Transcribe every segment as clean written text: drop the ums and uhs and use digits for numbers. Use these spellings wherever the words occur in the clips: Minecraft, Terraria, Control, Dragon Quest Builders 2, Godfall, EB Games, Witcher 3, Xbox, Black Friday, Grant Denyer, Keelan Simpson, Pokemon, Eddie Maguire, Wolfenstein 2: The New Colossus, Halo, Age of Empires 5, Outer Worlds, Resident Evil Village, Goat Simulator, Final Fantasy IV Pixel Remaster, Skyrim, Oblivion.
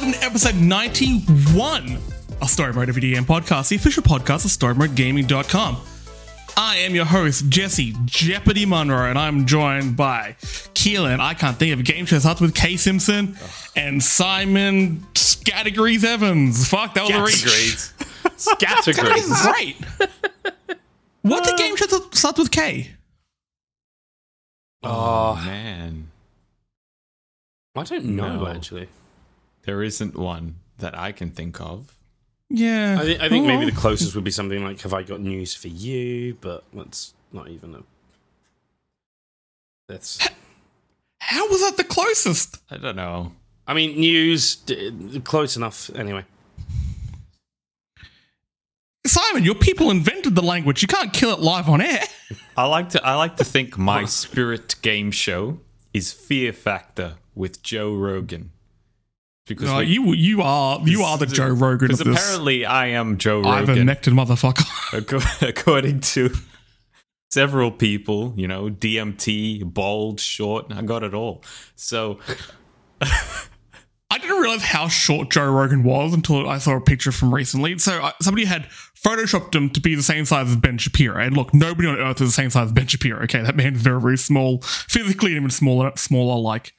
Welcome to episode 91 of Story Mode, a video game podcast, the official podcast of StoryModeGaming.com. I am your host, Jesse Jeopardy Munro, and I'm joined by Keelan, I can't think of a game show starts with K. Simpson, and Simon Scattergories Evans. Fuck, that was a reach. Scattergories. Great. What's a game show that starts with K? Oh, man. I don't know, actually. There isn't one that I can think of. Yeah. I think maybe the closest would be something like, have I got news for you? But that's not even a... That's... How was that the closest? I don't know. I mean, news, close enough, anyway. Simon, your people invented the language. You can't kill it live on air. I like to think my spirit game show is Fear Factor with Joe Rogan. Because no, you are the Joe Rogan of this. Because apparently I am Joe Rogan. I've enacted motherfucker. According to several people, you know, DMT, bald, short, I got it all. So I didn't realize how short Joe Rogan was until I saw a picture from recently. So somebody had photoshopped him to be the same size as Ben Shapiro. And look, nobody on earth is the same size as Ben Shapiro. Okay, that man's very, very small. Physically, even smaller like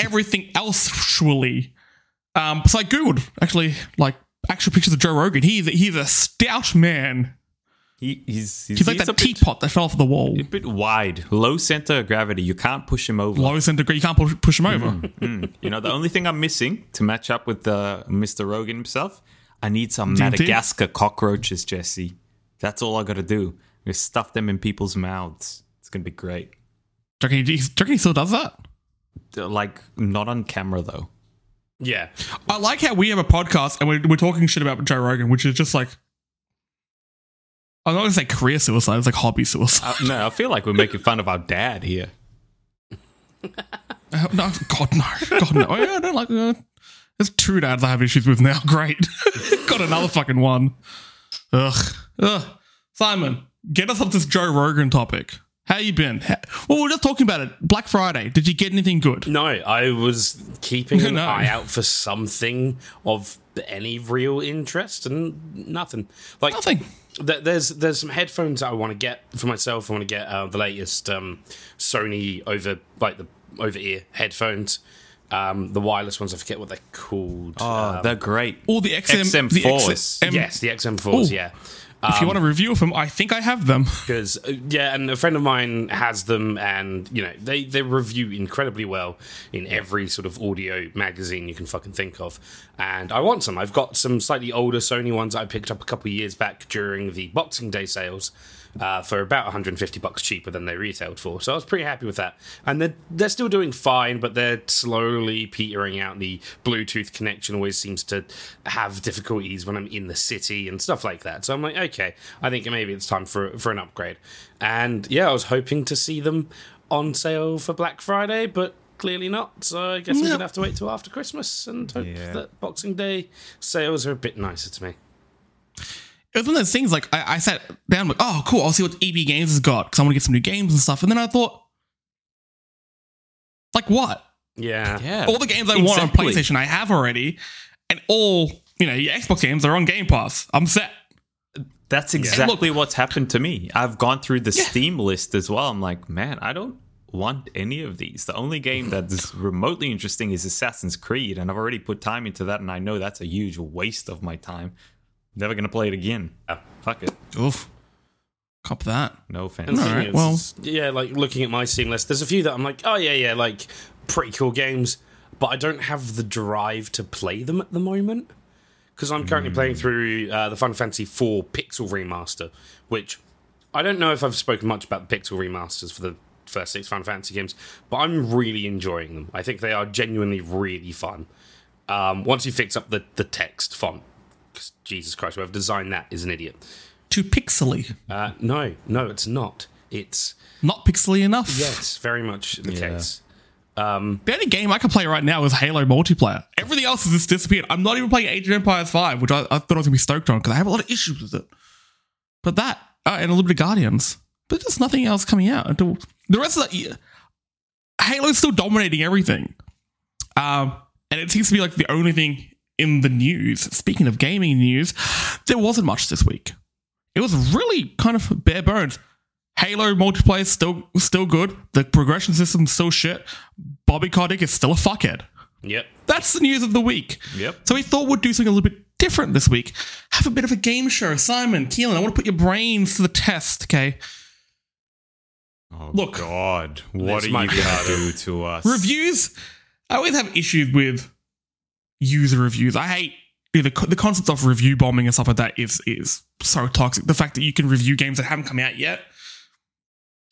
everything else, surely. So I Googled, actually, like, actual pictures of Joe Rogan. He's a stout man. He's like that teapot that fell off the wall. A bit wide. Low center of gravity. You can't push him over. You can't push him over. You know, the only thing I'm missing to match up with Mr. Rogan himself, I need some DMT? Madagascar cockroaches, Jesse. That's all I got to do. I'm going to stuff them in people's mouths. It's going to be great. Do you reckon he still does that? Like, not on camera, though. Yeah. I like how we have a podcast and we're talking shit about Joe Rogan, which is just like, I'm not going to say career suicide. It's like hobby suicide. No, I feel like we're making fun of our dad here. No, God, no. God, no. Oh, yeah, I don't like that. There's two dads I have issues with now. Great. Got another fucking one. Ugh. Simon, get us off this Joe Rogan topic. How you been? Well, we're just talking about it. Black Friday. Did you get anything good? No, I was keeping an eye out for something of any real interest and nothing. Like, nothing. There's some headphones that I want to get for myself. I want to get the latest Sony over-ear headphones. The wireless ones, I forget what they're called. Oh, they're great. All the XM4s. Yes, the XM4s, yeah. If you want a review of them, I think I have them. Because, yeah, and a friend of mine has them, and, you know, they review incredibly well in every sort of audio magazine you can fucking think of. And I want some. I've got some slightly older Sony ones that I picked up a couple of years back during the Boxing Day sales for about $150 cheaper than they retailed for. So I was pretty happy with that. And they're still doing fine, but they're slowly petering out. The Bluetooth connection always seems to have difficulties when I'm in the city and stuff like that. So I'm like, okay, I think maybe it's time for an upgrade. And yeah, I was hoping to see them on sale for Black Friday, but clearly not. So I guess we're going to have to wait till after Christmas and hope that Boxing Day sales are a bit nicer to me. It was one of those things, like, I sat down, I'm like, oh, cool, I'll see what EB Games has got, because I want to get some new games and stuff. And then I thought, like, what? Yeah. All the games I want on PlayStation I have already, and all, you know, your Xbox games are on Game Pass. I'm set. That's exactly what's happened to me. I've gone through the Steam list as well. I'm like, man, I don't want any of these. The only game that's remotely interesting is Assassin's Creed, and I've already put time into that, and I know that's a huge waste of my time. Never going to play it again. Oh, fuck it. Oof. Cop that. No offense. All right, well. Yeah, like, looking at my Steam list, there's a few that I'm like, oh, yeah, like, pretty cool games, but I don't have the drive to play them at the moment. Because I'm currently playing through the Final Fantasy IV Pixel Remaster, which I don't know if I've spoken much about the Pixel Remasters for the first 6 Final Fantasy games, but I'm really enjoying them. I think they are genuinely really fun. Once you fix up the text font, because Jesus Christ, whoever designed that is an idiot. Too pixely. No, it's not. It's not pixely enough. Yes, very much the case. The only game I can play right now is Halo multiplayer. Everything else has just disappeared. I'm not even playing Age of Empires 5, which I thought I was going to be stoked on because I have a lot of issues with it. But that, and a little bit of Guardians. But there's nothing else coming out until the rest of that year. Halo's still dominating everything. And it seems to be like the only thing in the news. Speaking of gaming news, there wasn't much this week. It was really kind of bare bones. Halo multiplayer is still good. The progression system's still shit. Bobby Kotick is still a fuckhead. Yep. That's the news of the week. Yep. So we thought we'd do something a little bit different this week. Have a bit of a game show. Simon, Keelan, I want to put your brains to the test, okay? Oh, look, God, what are you going to do to us? Reviews. I always have issues with user reviews. I hate the concept of review bombing and stuff like that is so toxic. The fact that you can review games that haven't come out yet.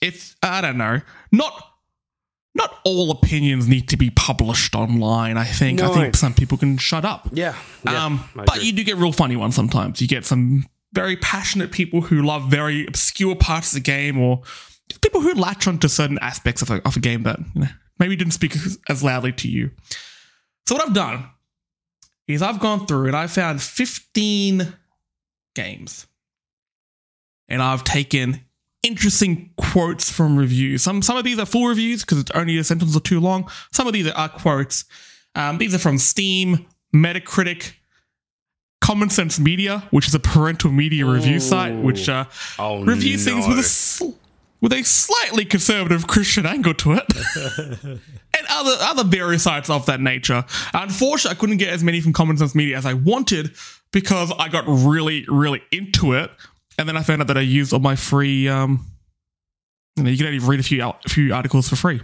It's, I don't know. Not all opinions need to be published online, I think. No. I think some people can shut up. Yeah, but you do get real funny ones sometimes. You get some very passionate people who love very obscure parts of the game, or people who latch onto certain aspects of a game that, you know, maybe didn't speak as loudly to you. So what I've done is I've gone through and I found 15 games. And I've taken interesting quotes from reviews. Some of these are full reviews because it's only a sentence or two long. Some of these are quotes. These are from Steam, Metacritic, Common Sense Media, which is a parental media review site, which reviews things with a slightly conservative Christian angle to it, and other various sites of that nature. Unfortunately, I couldn't get as many from Common Sense Media as I wanted because I got really, really into it, and then I found out that I used all my free. You can only read a few articles for free.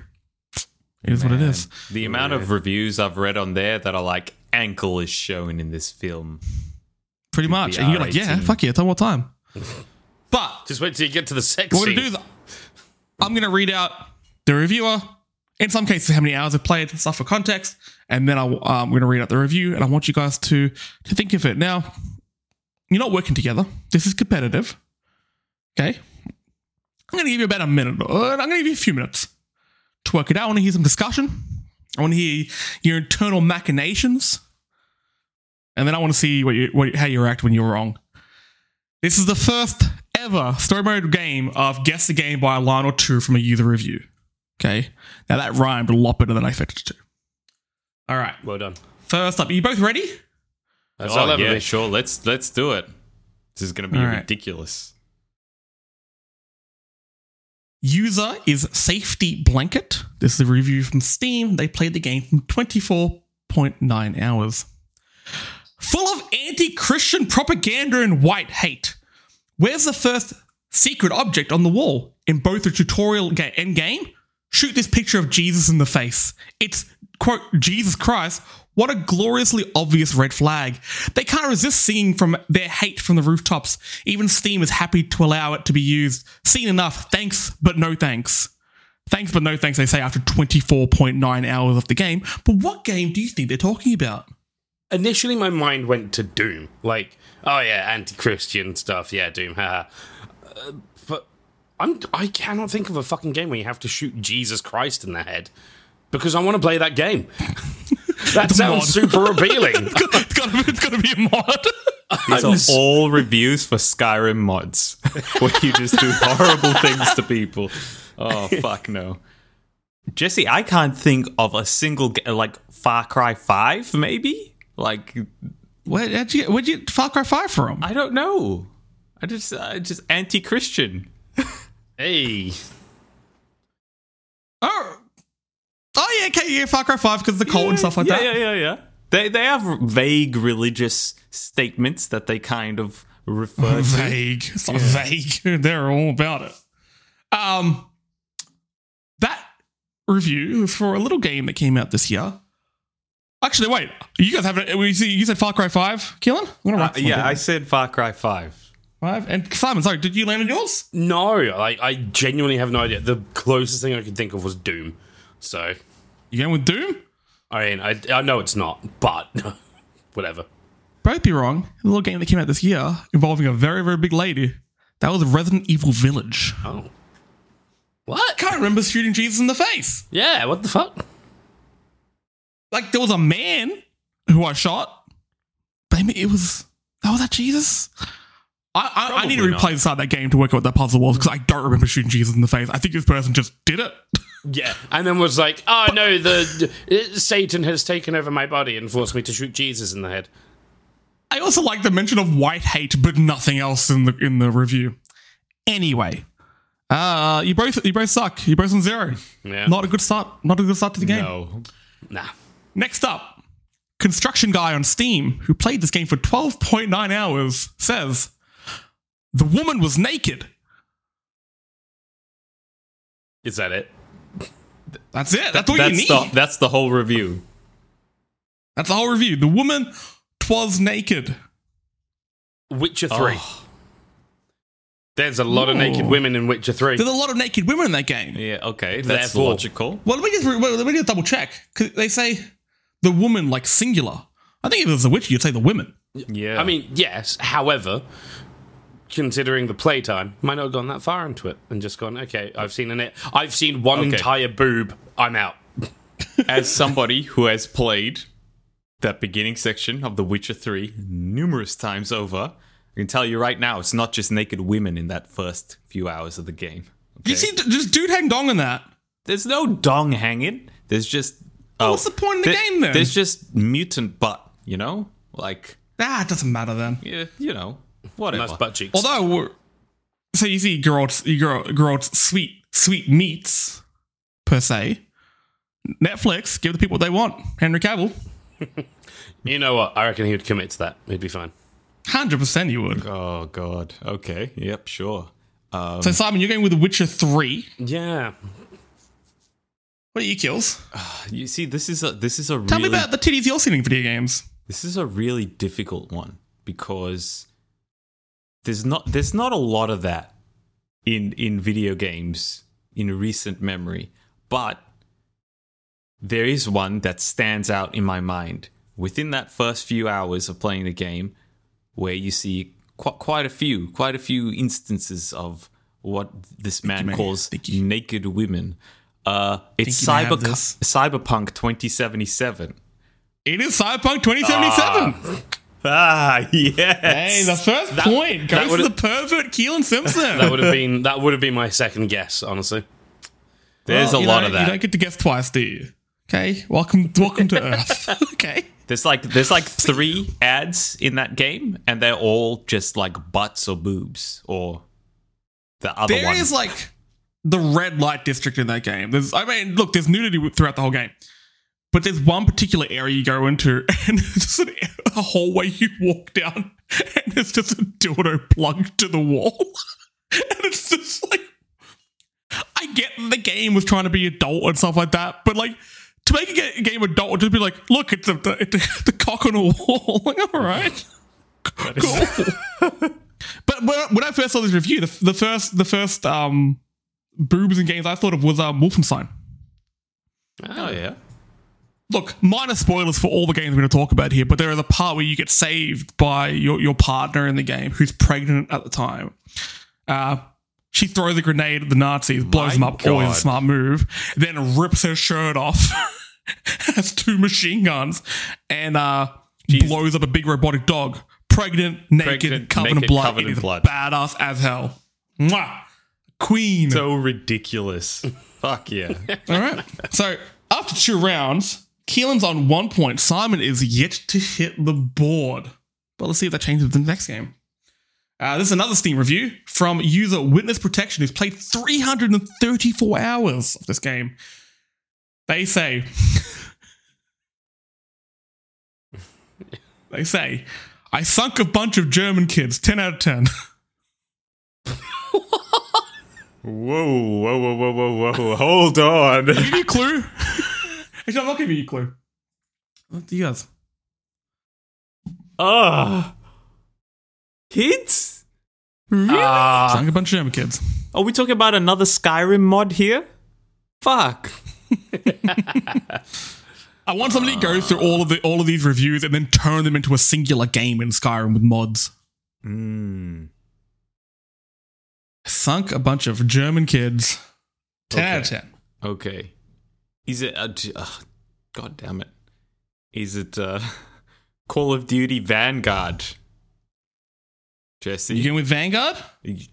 It is what it is. The amount of reviews I've read on there that are like, ankle is shown in this film. Pretty much, and you're like, yeah, fuck yeah, tell me what time. But just wait till you get to the sex scene. I'm going to read out the reviewer, in some cases how many hours I've played, stuff for context, and then I'm going to read out the review, and I want you guys to think of it. Now, you're not working together. This is competitive. Okay? I'm going to give you about a minute. I'm going to give you a few minutes to work it out. I want to hear some discussion. I want to hear your internal machinations. And then I want to see how you react when you're wrong. This is the first ever story mode game of guess the game by a line or two from a user review. Okay, now that rhymed a lot better than I expected it to. All right, well done. First up, are you both ready? Yeah, sure. Let's do it. This is going to be ridiculous. User is Safety Blanket. This is a review from Steam. They played the game from 24.9 hours. Full of anti-Christian propaganda and white hate. Where's the first secret object on the wall? In both the tutorial and game, shoot this picture of Jesus in the face. It's, quote, Jesus Christ. What a gloriously obvious red flag. They can't resist singing from their hate from the rooftops. Even Steam is happy to allow it to be used. Seen enough. Thanks, but no thanks. Thanks, but no thanks, they say after 24.9 hours of the game. But what game do you think they're talking about? Initially, my mind went to Doom. Like, oh yeah, anti-Christian stuff. Yeah, Doom. Haha. But I cannot think of a fucking game where you have to shoot Jesus Christ in the head because I want to play that game. That sounds super appealing. It's got to be a mod. These are all reviews for Skyrim mods where you just do horrible things to people. Oh fuck no. Jesse, I can't think of a single like Far Cry 5 maybe? Like, where'd you get Far Cry 5 from? I don't know. I just anti-Christian. Hey. Oh yeah, okay, yeah, Far Cry 5 because the cult and stuff like that. Yeah. They have vague religious statements that they kind of refer to. It's not vague. They're all about it. That review for a little game that came out this year. Actually, wait. You guys haven't. You said Far Cry 5, Keelan? I said Far Cry 5. And Simon, sorry, did you land on yours? No, I genuinely have no idea. The closest thing I could think of was Doom. So, you going with Doom? I mean, I know it's not, but whatever. Both be wrong. A little game that came out this year involving a very, very big lady. That was Resident Evil Village. Oh, what? Can't remember shooting Jesus in the face. Yeah, what the fuck? Like, there was a man who I shot. But I mean, was that Jesus? I need to replay the start of that game to work out what that puzzle was because I don't remember shooting Jesus in the face. I think this person just did it. Yeah, and then was like, oh no, Satan has taken over my body and forced me to shoot Jesus in the head. I also like the mention of white hate, but nothing else in the review. Anyway, you both suck. You both on zero. Yeah. Not a good start. Not a good start to the game. No, nah. Next up, construction guy on Steam who played this game for 12.9 hours says the woman was naked. Is that it? That's it. That's all you need. That's the whole review. That's the whole review. The woman was naked. Witcher 3. Oh. There's a lot of naked women in Witcher 3. There's a lot of naked women in that game. Yeah, okay. That's logical. Well, let me just double check. Cause they say the woman, like, singular. I think if it was the Witcher, you'd say the women. Yeah. I mean, yes. However, considering the playtime, might not have gone that far into it and just gone, okay, I've seen entire boob. I'm out. As somebody who has played that beginning section of The Witcher 3 numerous times over, I can tell you right now, it's not just naked women in that first few hours of the game. Okay? You see, just dude hang dong in that. There's no dong hanging. There's just... Well, what's the point in the game then? There's just mutant butt, you know? Like... Ah, it doesn't matter then. Yeah, you know, whatever. Nice butt cheeks. Although, so you see Geralt's sweet meats, per se. Netflix, give the people what they want. Henry Cavill. You know what? I reckon he would commit to that. He'd be fine. 100% you would. Oh, God. Okay. Yep, sure. So, Simon, you're going with The Witcher 3. Yeah. What are your kills? You see, this is a really... Tell me about the titties you're seeing in video games. This is a really difficult one because there's not a lot of that in video games in recent memory, but... There is one that stands out in my mind within that first few hours of playing the game where you see quite a few instances of what this man calls naked women. It's Cyberpunk 2077. It is Cyberpunk 2077! Ah, yes. Hey, the first point goes to the pervert Keelan Simpson. that would have been my second guess, honestly. There's a lot of that. You don't get to guess twice, do you? Okay, welcome to Earth. Okay, there's like 3 ads in that game, and they're all just like butts or boobs or the other one. There is like the red light district in that game. There's nudity throughout the whole game, but there's one particular area you go into, and it's just a hallway you walk down, and there's just a dildo plugged to the wall, and it's just like, I get the game was trying to be adult and stuff like that, but like, to make a game adult, just be like, look, it's the cock on a wall. Like, all right, cool. But when I first saw this review, the first boobs in games I thought of was Wolfenstein. Oh yeah. Look, minor spoilers for all the games we're going to talk about here, but there is a part where you get saved by your partner in the game who's pregnant at the time. She throws a grenade at the Nazis, blows them up, always a smart move, then rips her shirt off, has 2 machine guns, and blows up a big robotic dog. Pregnant, naked, covered in blood. Badass as hell. Mwah! Queen. So ridiculous. Fuck yeah. All right. So, after 2 rounds, Keelan's on 1 point. Simon is yet to hit the board. But let's see if that changes the next game. This is another Steam review from user Witness Protection, who's played 334 hours of this game. They say, I sunk a bunch of German kids, 10 out of 10. Whoa. Hold on. I'll give you a clue. Actually, I'm not giving you a clue. What do you guys? Kids? Really? Sunk a bunch of German kids. Are we talking about another Skyrim mod here? Fuck. I want somebody to go through all of these reviews and then turn them into a singular game in Skyrim with mods. Sunk a bunch of German kids. 10 out of 10. Okay. Is it... God damn it. Is it Call of Duty Vanguard? Jesse. You going with Vanguard?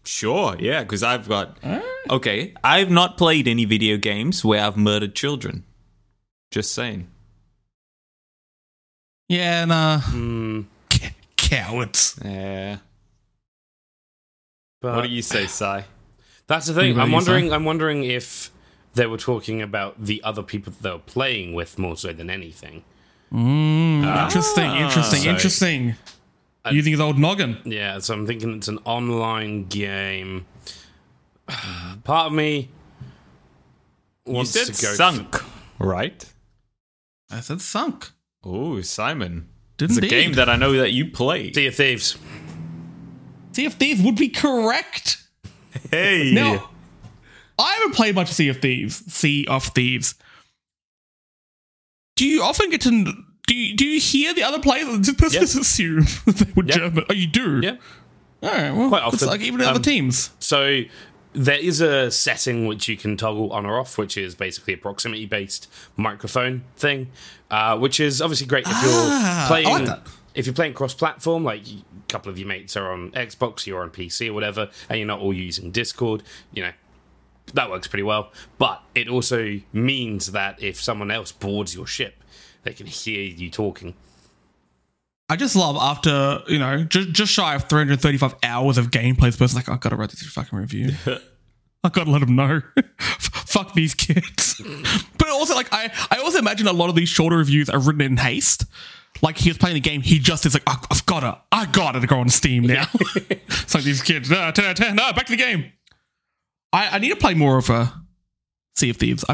Sure, yeah, because I've got... Right. Okay, I've not played any video games where I've murdered children. Just saying. Yeah, nah. Cowards. Yeah. But what do you say, Sai? That's the thing. I'm wondering if they were talking about the other people that they were playing with more so than anything. Interesting. Using his old noggin. Yeah, so I'm thinking it's an online game. Part of me wants to go... Right? I said sunk. Oh, Simon. It's a game that I know that you play. Sea of Thieves. Sea of Thieves would be correct. Hey. Now, I haven't played much of Sea of Thieves. Do you often get to... Do you hear the other players? Just assume they were German. Oh, you do? Yeah. All right, well, quite often. It's like even other teams. So there is a setting which you can toggle on or off, which is basically a proximity-based microphone thing, which is obviously great if you're playing... I like that. If you're playing cross-platform, like a couple of your mates are on Xbox, you're on PC or whatever, and you're not all using Discord, you know, that works pretty well. But it also means that if someone else boards your ship, they can hear you talking. I just love after, you know, just shy of 335 hours of gameplay, this person's like, I've got to write this fucking review. I've got to let them know. Fuck these kids. But also, like, I also imagine a lot of these shorter reviews are written in haste. Like, he was playing the game, he just is like, I got to go on Steam now. It's like these kids, no, back to the game. I need to play more of Sea of Thieves. I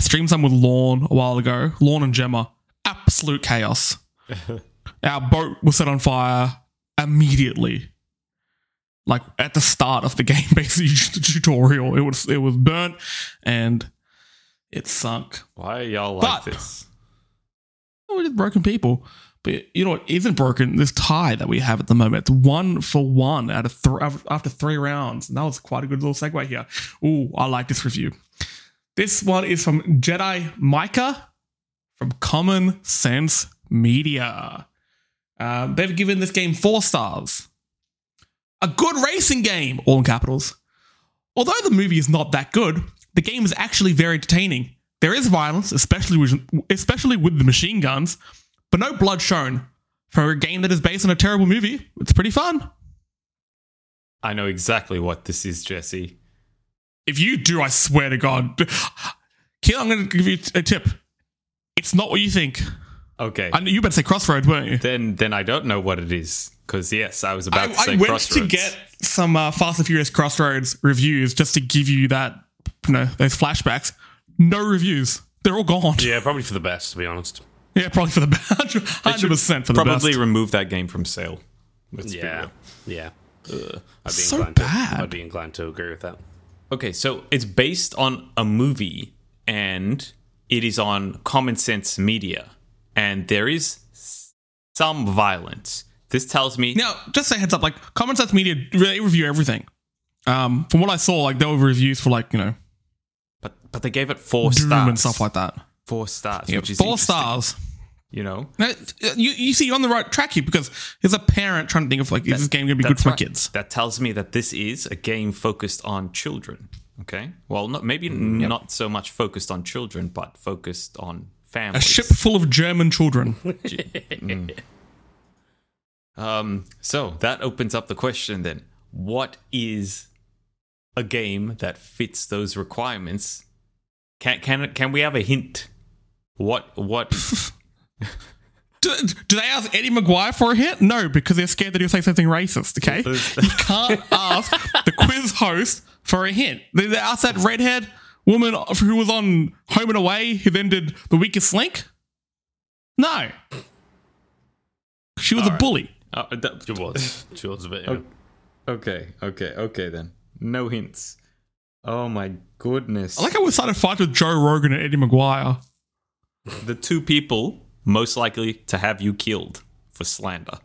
streamed some with Lorne a while ago. Lorne and Gemma. Absolute chaos. Our boat was set on fire immediately. Like at the start of the game, basically the tutorial. It was burnt and it sunk. Why are y'all like this? We're just broken people. But you know what isn't broken? This tie that we have at the moment. It's 1-for-1 out of after 3 rounds. And that was quite a good little segue here. Ooh, I like this review. This one is from Jedi Micah from Common Sense Media. They've given this game 4 stars. A good racing game, all in capitals. Although the movie is not that good, the game is actually very entertaining. There is violence, especially with the machine guns, but no blood shown. For a game that is based on a terrible movie, it's pretty fun. I know exactly what this is, Jesse. If you do, I swear to God. Keelan, I'm going to give you a tip. It's not what you think. Okay. You better say Crossroads, weren't you? Then I don't know what it is. Because, yes, I was about to say Crossroads. I went to get some Fast and Furious Crossroads reviews just to give you that, you know, those flashbacks. No reviews. They're all gone. Yeah, probably for the best, to be honest. Yeah, probably for the best. 100% for the best. Probably remove that game from sale. Yeah. I'd be inclined to agree with that. Okay, so it's based on a movie and it is on Common Sense Media and there is some violence. This tells me... Now, just say heads up, like Common Sense Media, they review everything. From what I saw, like there were reviews for like, you know... But they gave it 4 Doom stars. And stuff like that. 4 stars, yeah, which is 4 stars. You know? Now, you see, you're on the right track here because as a parent trying to think of, like, is this game going to be good for my kids? That tells me that this is a game focused on children, okay? Well, not so much focused on children, but focused on families. A ship full of German children. So, that opens up the question then. What is a game that fits those requirements? Can we have a hint? What... Do they ask Eddie Maguire for a hint? No, because they're scared that he'll say something racist, okay? You can't ask the quiz host for a hint. They asked that redhead woman who was on Home and Away who then did The Weakest Link? No. She was a bully. She was a bit, yeah. Okay then. No hints. Oh my goodness. I like how we started a fight with Joe Rogan and Eddie Maguire. The two people most likely to have you killed for slander.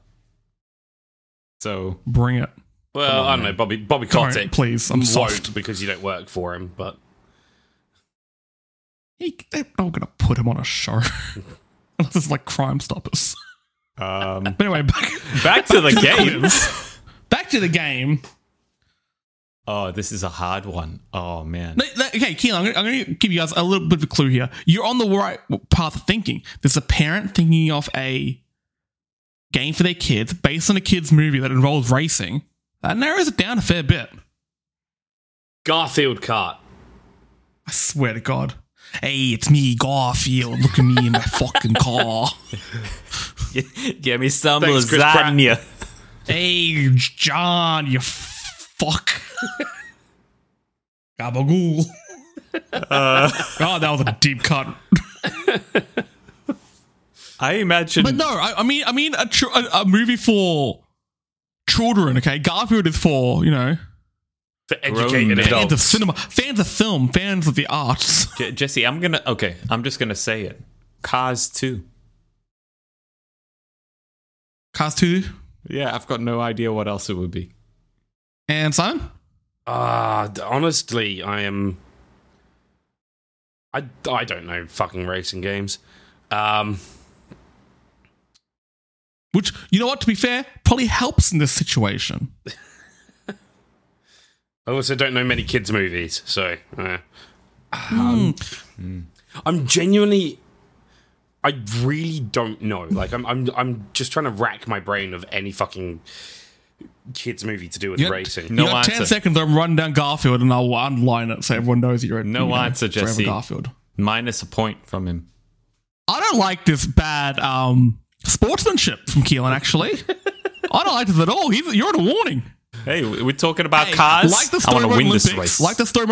So bring it. Well, I don't know, Bobby Kotick, please. I'm soft because you don't work for him, but they're not going to put him on a show unless it's like Crime Stoppers. But anyway, back to the games. Back to the game. Oh, this is a hard one. Oh, man. Okay, Keelan, I'm going to give you guys a little bit of a clue here. You're on the right path of thinking. There's a parent thinking of a game for their kids based on a kid's movie that involves racing. That narrows it down a fair bit. Garfield Kart. I swear to God. Hey, it's me, Garfield. Look at me in my fucking car. Give me some lasagna. Hey, John, you fuck. Gabagool. God, that was a deep cut. I imagine. But no, I mean a movie for children, okay? Garfield is for, you know, for educated adults. Fans of cinema, fans of film, fans of the arts. Jesse, I'm just going to say it. Cars 2. Cars 2? Yeah, I've got no idea what else it would be. And Simon? Honestly, I don't know fucking racing games. Which, you know what, to be fair, probably helps in this situation. I also don't know many kids' movies, so... I'm genuinely... I really don't know. Like, I'm just trying to rack my brain of any fucking kids' movie to do with racing. No, you got 10 seconds, I'm running down Garfield, and I'll underline it so everyone knows that you're... No answer, Jesse. Garfield. Minus a point from him. I don't like this bad sportsmanship from Keelan, actually. I don't like this at all. You're at a warning. Hey, we're talking about cars. Like the story mode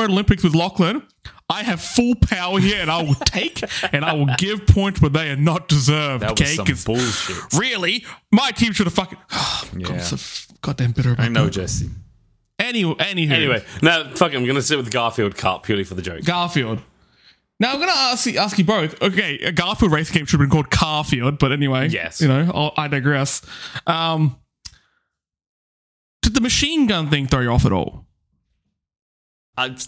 Olympics, with Lachlan, I have full power here, and I will take and I will give points where they are not deserved. That was some bullshit. Really, my team should have fucking. Yeah. God, I'm so goddamn bitter about that. I know, Jesse. Anyway, no, fuck it. I'm going to sit with Garfield Kart purely for the joke. Garfield. Now, I'm going to ask you both. Okay, a Garfield race game should have been called Carfield, but anyway, yes. You know, I digress. Did the machine gun thing throw you off at all?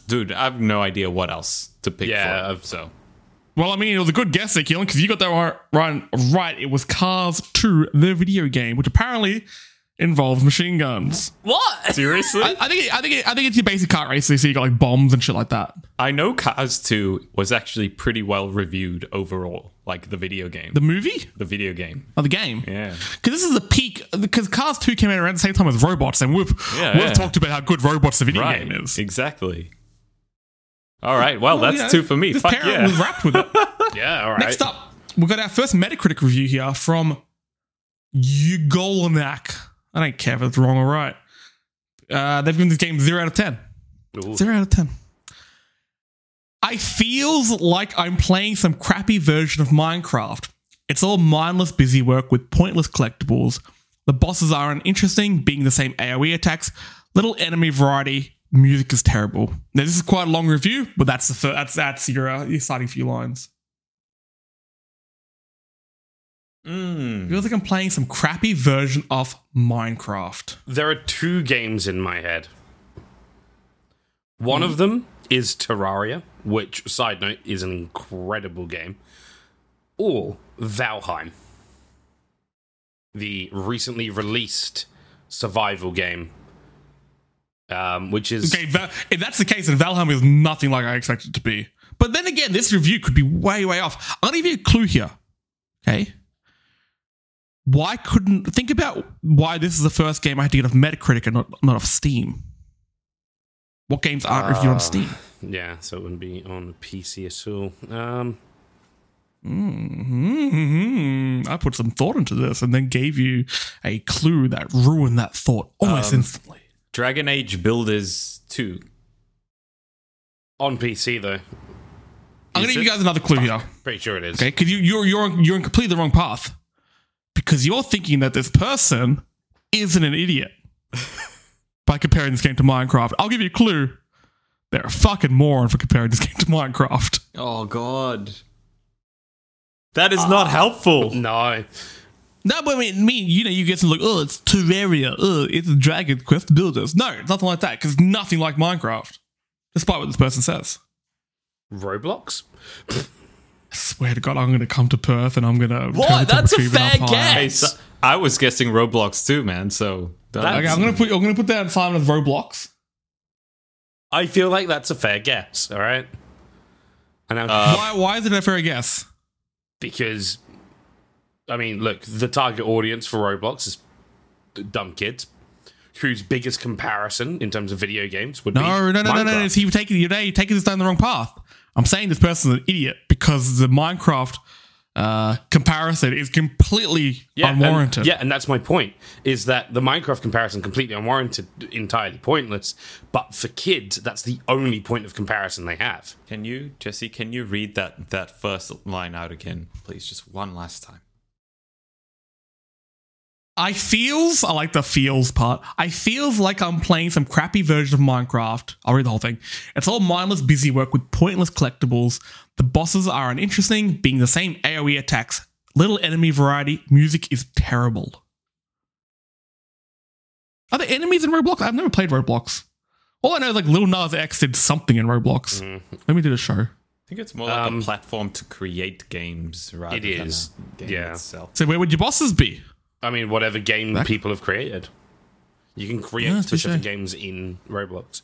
Dude, I have no idea what else to pick for. Yeah, so. Well, I mean, it was a good guess there, Keelan, because you got that right. It was Cars 2, the video game, which apparently involves machine guns. What? Seriously? I think it's your basic kart racing, so you got like bombs and shit like that. I know Cars 2 was actually pretty well reviewed overall, like the video game. The movie? The video game. Oh, the game? Yeah. Because this is the peak, because Cars 2 came out around the same time as Robots, and we've talked about how good Robots the video game is. Exactly. All right, well that's two for me. This parent was wrapped with it. Yeah, all right. Next up, we've got our first Metacritic review here from Ugolanak. I don't care if it's wrong or right. They've given this game 0 out of 10. Ooh. 0 out of 10. I feels like I'm playing some crappy version of Minecraft. It's all mindless busy work with pointless collectibles. The bosses are uninteresting, being the same AoE attacks, little enemy variety, music is terrible. Now, this is quite a long review, but that's the first, that's your starting few lines. Feels like I'm playing some crappy version of Minecraft. There are two games in my head. One of them is Terraria, which, side note, is an incredible game. Or Valheim, the recently released survival game. Which is... Okay, if that's the case, then Valheim is nothing like I expected it to be. But then again, this review could be way, way off. I'm going to give you a clue here. Okay? Think about why this is the first game I had to get off Metacritic and not off Steam. What games aren't reviewed on Steam? Yeah, so it wouldn't be on PC at all. I put some thought into this and then gave you a clue that ruined that thought almost instantly. Dragon Age Builders 2. On PC, though. I'm going to give you guys another clue here. Pretty sure it is. Okay, because you're on completely the wrong path. Because you're thinking that this person isn't an idiot by comparing this game to Minecraft. I'll give you a clue. They're a fucking moron for comparing this game to Minecraft. Oh, God. That is not helpful. No. No, but you get to look, it's Terraria. It's Dragon Quest Builders. No, nothing like that. Because nothing like Minecraft. Despite what this person says. Roblox? I swear to God, I'm going to come to Perth and I'm going to... What? That's a fair guess. Hey, I was guessing Roblox too, man. So okay, I'm going to put down Simon as Roblox. I feel like that's a fair guess. All right. And why is it a fair guess? Because, I mean, look, the target audience for Roblox is dumb kids, whose biggest comparison in terms of video games would be Minecraft. No. So you're taking this down the wrong path. I'm saying this person's an idiot because the Minecraft comparison is completely unwarranted. And that's my point, is that the Minecraft comparison completely unwarranted, entirely pointless. But for kids, that's the only point of comparison they have. Can you, Jesse, read that first line out again, please? Just one last time. I like the feels part. I feels like I'm playing some crappy version of Minecraft. I'll read the whole thing. It's all mindless busy work with pointless collectibles. The bosses are uninteresting, being the same AoE attacks. Little enemy variety. Music is terrible. Are there enemies in Roblox? I've never played Roblox. All I know is like Lil Nas X did something in Roblox. Mm-hmm. Let me do the show. I think it's more like a platform to create games rather than a game itself. So where would your bosses be? I mean, whatever game people have created. You can create specific games in Roblox.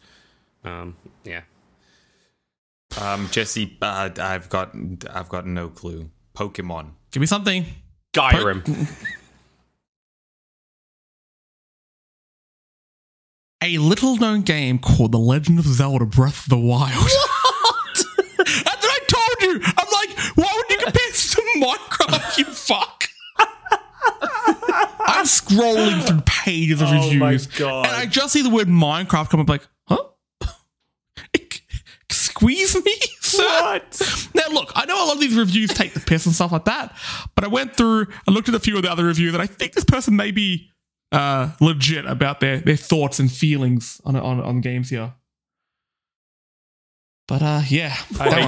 Jesse, I've got no clue. Pokemon. Give me something. Skyrim. A little-known game called The Legend of Zelda Breath of the Wild. What? That's what I told you. I'm like, why would you compare this to Minecraft, you fuck? I'm scrolling through pages of reviews, my God. And I just see the word Minecraft come up like, huh? Excuse me, sir? What? Now, look, I know a lot of these reviews take the piss and stuff like that, but I went through, I looked at a few of the other reviews, and I think this person may be legit about their thoughts and feelings on games here. But, I hate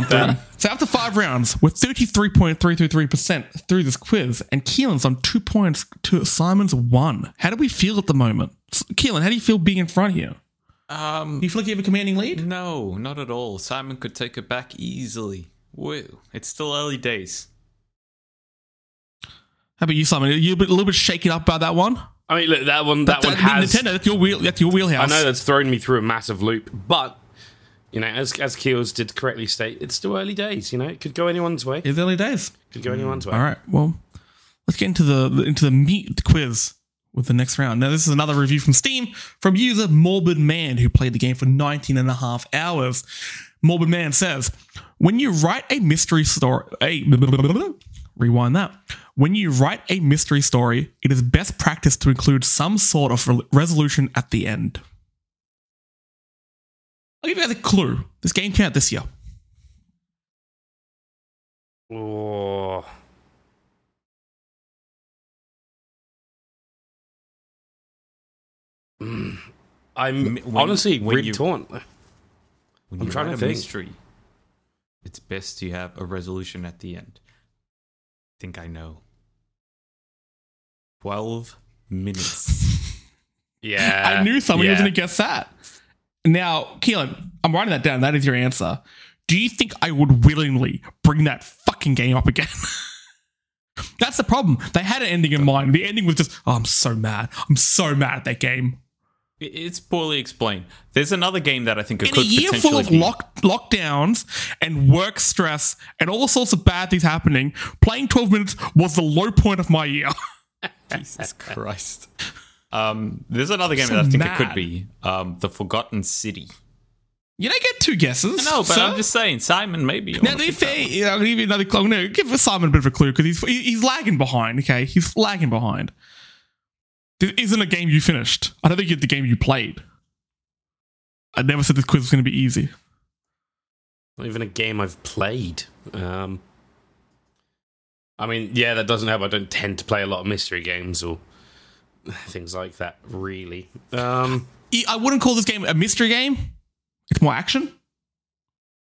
that. So after 5 rounds, we're 33.333% through this quiz, and Keelan's on 2 points to Simon's 1. How do we feel at the moment? Keelan, how do you feel being in front here? Do you feel like you have a commanding lead? No, not at all. Simon could take it back easily. Woo. It's still early days. How about you, Simon? Are you a little bit shaken up by that one? I mean, look, that one has... Nintendo, that's your wheelhouse. I know that's thrown me through a massive loop, but... You know, as Keels did correctly state, it's still early days. You know, it could go anyone's way. It's early days. Could go anyone's way. All right. Well, let's get into the meat quiz with the next round. Now, this is another review from Steam from user Morbid Man, who played the game for 19 and a half hours. Morbid Man says, When you write a mystery story, it is best practice to include some sort of resolution at the end. I'll give you guys a clue. This game came out this year. Oh. I'm honestly torn. I'm trying to think. Mystery, it's best to have a resolution at the end. I think I know. 12 minutes. Yeah. I knew somebody was going to guess that. Now, Keelan, I'm writing that down. That is your answer. Do you think I would willingly bring that fucking game up again? That's the problem. They had an ending in mind. The ending was just, I'm so mad. I'm so mad at that game. It's poorly explained. There's another game that I think could potentially be... In a year full of lockdowns and work stress and all sorts of bad things happening, playing 12 minutes was the low point of my year. Jesus Christ. There's another game that I think it could be. The Forgotten City. You don't get 2 guesses. No, but sir? I'm just saying, Simon, maybe. Now, to be fair, I'm going to give you another clue. I'm going to give Simon a bit of a clue because he's lagging behind, okay? He's lagging behind. This isn't a game you finished. I don't think it's the game you played. I never said this quiz was going to be easy. Not even a game I've played. I mean, yeah, that doesn't help. I don't tend to play a lot of mystery games or... things like that, really. I wouldn't call this game a mystery game. It's more action.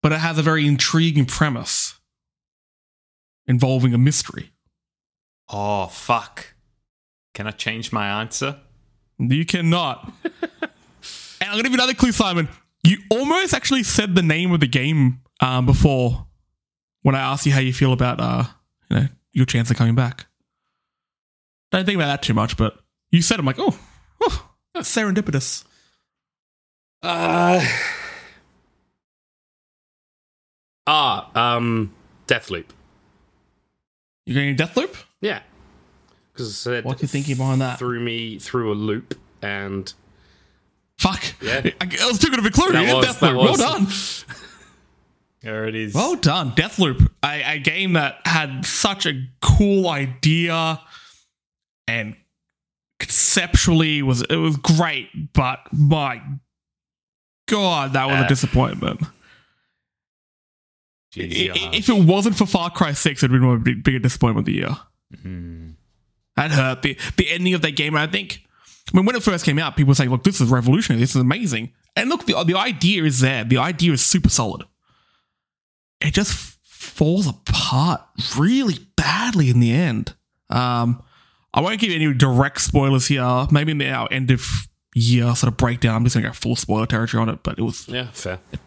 But it has a very intriguing premise involving a mystery. Oh, fuck. Can I change my answer? You cannot. And I'm going to give you another clue, Simon. You almost actually said the name of the game before when I asked you how you feel about your chance of coming back. Don't think about that too much, but you said, I'm like, oh, that's serendipitous. Deathloop. You're going to Deathloop? Yeah. Because what do you think behind that? Threw me through a loop and... Fuck. Yeah. I was too good of a clue. Deathloop. Well done. There it is. Well done. Deathloop. A game that had such a cool idea and conceptually was great, but my God, that was a disappointment. If it wasn't for Far Cry 6, it would be my biggest disappointment of the year. Mm-hmm. That hurt. The ending of that game, I think... I mean, when it first came out, people were saying, look, this is revolutionary. This is amazing. And look, the idea is there. The idea is super solid. It just falls apart really badly in the end. I won't give any direct spoilers here. Maybe in our end of year sort of breakdown, I'm just going to go full spoiler territory on it, but it was... Yeah, fair. It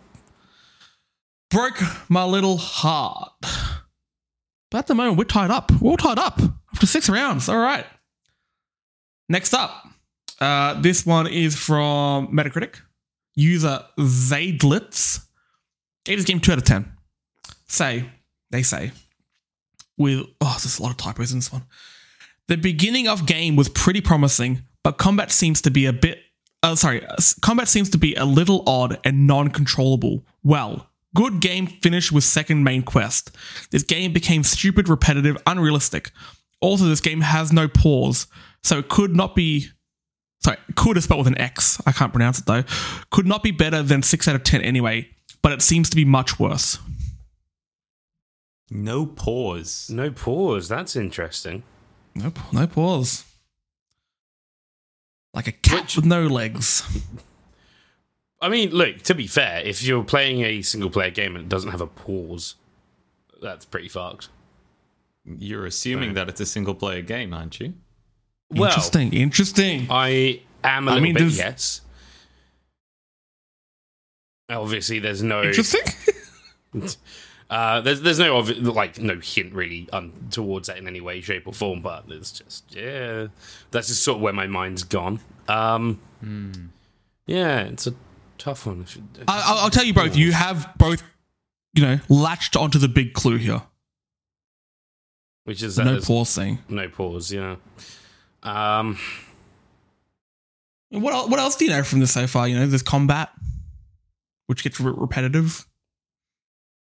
broke my little heart. But at the moment, we're tied up. We're all tied up after 6 rounds. All right. Next up. This one is from Metacritic. User Zaydlitz gave this game 2 out of 10. They say, with, there's a lot of typos in this one. The beginning of game was pretty promising, but combat seems to be a little odd and non-controllable. Well, good game finished with second main quest. This game became stupid, repetitive, unrealistic. Also, this game has no pause, so it could not be... Sorry, could is spelled with an X. I can't pronounce it, though. Could not be better than 6 out of 10 anyway, but it seems to be much worse. No pause. That's interesting. Nope, no pause. Like a cat with no legs. I mean, look, to be fair, if you're playing a single-player game and it doesn't have a pause, that's pretty fucked. You're assuming that it's a single-player game, aren't you? Well, interesting. I am a little bit, yes. Obviously, there's no... Interesting? There's no no hint really towards that in any way, shape or form, but it's just that's just sort of where my mind's gone. Yeah, it's a tough one. I'll tell you both. You have both, latched onto the big clue here, which is that no pause thing. No pause. Yeah. What else do you know from this so far? There's combat, which gets repetitive.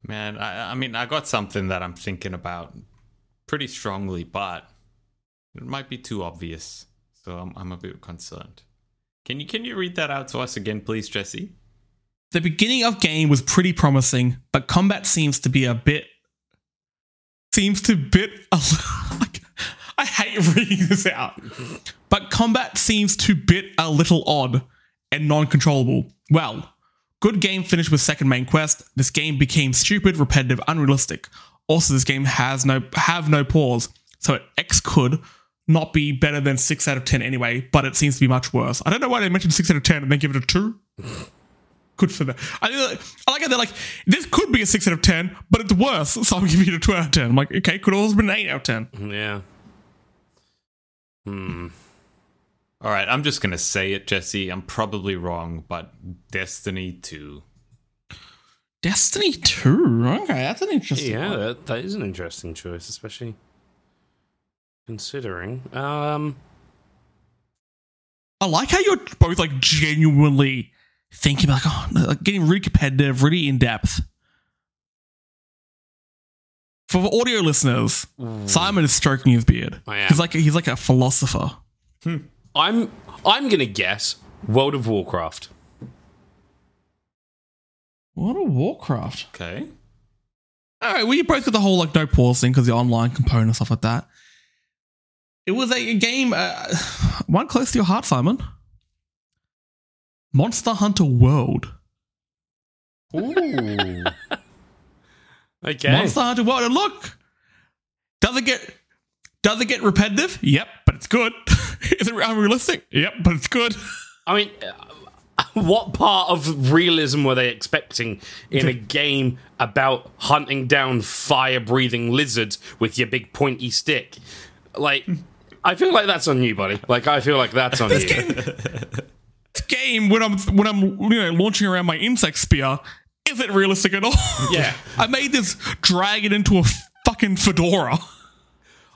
Man, I got something that I'm thinking about pretty strongly, but it might be too obvious, so I'm a bit concerned. Can you read that out to us again, please, Jesse? The beginning of game was pretty promising, but combat seems to be I hate reading this out. But combat seems to bit a little odd and non-controllable. Well. Good game finished with second main quest. This game became stupid, repetitive, unrealistic. Also, this game has no pause, so X could not be better than 6 out of 10 anyway, but it seems to be much worse. I don't know why they mentioned 6 out of 10 and then give it a 2. Good for them. I like how they're like, this could be a 6 out of 10, but it's worse, so I'm giving it a 2 out of 10. I'm like, okay, could always have been an 8 out of 10. Yeah. All right, I'm just going to say it, Jesse. I'm probably wrong, but Destiny 2. Destiny 2? Okay, that's an interesting one. Yeah, that is an interesting choice, especially considering. I like how you're both genuinely thinking about getting really competitive, really in-depth. For audio listeners, Simon is stroking his beard. I am. He's like a philosopher. I'm gonna guess World of Warcraft. World of Warcraft. Okay. All right. Well, you both got the whole no pause thing because the online component stuff like that. It was a game one close to your heart, Simon. Monster Hunter World. Ooh. Okay. Monster Hunter World. And look, does it get repetitive? Yep, but it's good. Is it unrealistic? Yep, but it's good. I mean, What part of realism were they expecting in a game about hunting down fire-breathing lizards with your big pointy stick? Like, I feel like that's on you, buddy. Like, I feel like that's on you. Game when I'm launching around my insect spear, is it realistic at all? Yeah, I made this dragon into a fucking fedora.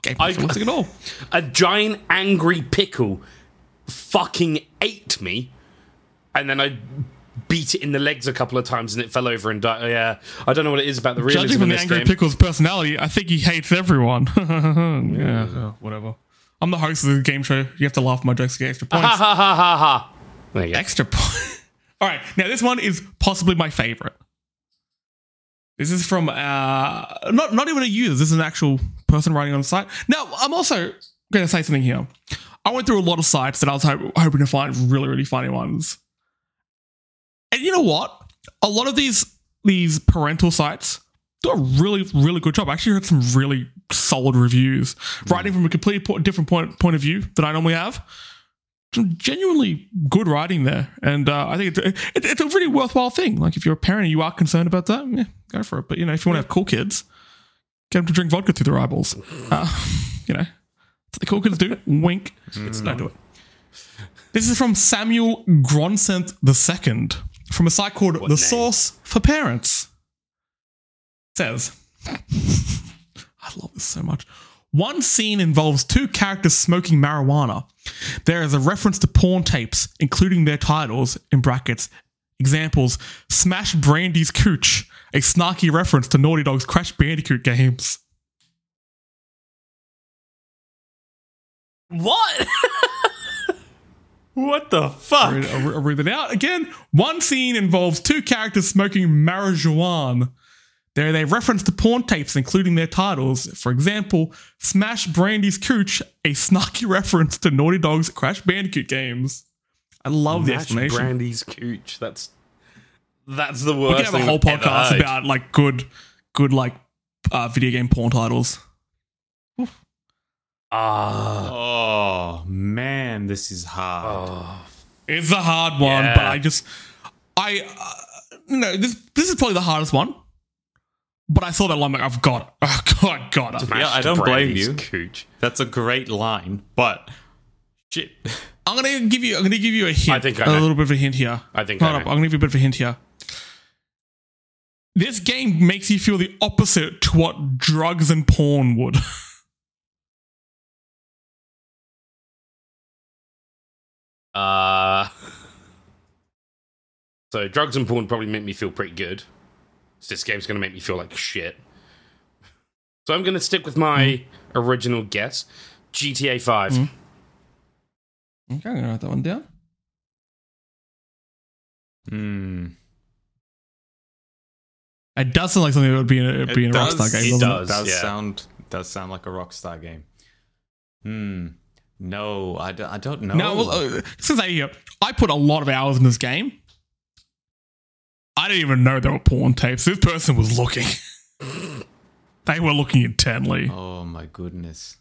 Game not realistic at all. A giant angry pickle fucking ate me, and then I beat it in the legs a couple of times, and it fell over and died. Yeah, I don't know what it is about the realism. Judging from the angry game. Pickle's personality, I think he hates everyone. Yeah, whatever. I'm the host of the game show. You have to laugh at my jokes to get extra points. Ha ha ha ha ha. Extra point. All right, now this one is possibly my favorite. This is from not even a user. This is an actual person writing on the site. Now, I'm also going to say something here. I went through a lot of sites that I was hoping to find really, really funny ones. And you know what? A lot of these parental sites do a really, really good job. I actually heard some really solid reviews, writing from a completely different point of view than I normally have. Some genuinely good writing there, and I think it's a really worthwhile thing. Like, if you're a parent and you are concerned about that, yeah, go for it. But if you want to have cool kids, get them to drink vodka through their eyeballs. That's what the cool kids do. Wink. Don't do it. This is from Samuel Gronseth II from a site called Source for Parents. It says, I love this so much. One scene involves two characters smoking marijuana. There is a reference to porn tapes, including their titles, in brackets. Examples, Smash Brandy's Cooch, a snarky reference to Naughty Dog's Crash Bandicoot games. What? What the fuck? I'll read it out again. One scene involves two characters smoking marijuana. There is a reference to porn tapes, including their titles. For example, Smash Brandy's Cooch, a snarky reference to Naughty Dog's Crash Bandicoot games. I love the explanation. Smash Brandy's Cooch. That's the worst. We can have a whole podcast about good video game porn titles. Oh man, this is hard. Oh. It's a hard one, but this is probably the hardest one. But I saw that line, like, I've got it. Oh, God, got it. Yeah, I don't blame you. Cooch. That's a great line, but shit. I'm gonna give you a hint. I think I know. A little bit of a hint here. I think. Hold up. I'm gonna give you a bit of a hint here. This game makes you feel the opposite to what drugs and porn would. So drugs and porn probably make me feel pretty good. So this game's going to make me feel like shit. So I'm going to stick with my original guess. GTA 5. Okay, I'm going to write that one down. It does sound like something that would be in a Rockstar game. It does sound like a Rockstar game. No, I don't know. No, I put a lot of hours in this game. I didn't even know there were porn tapes. This person was looking. They were looking intently. Oh, my goodness.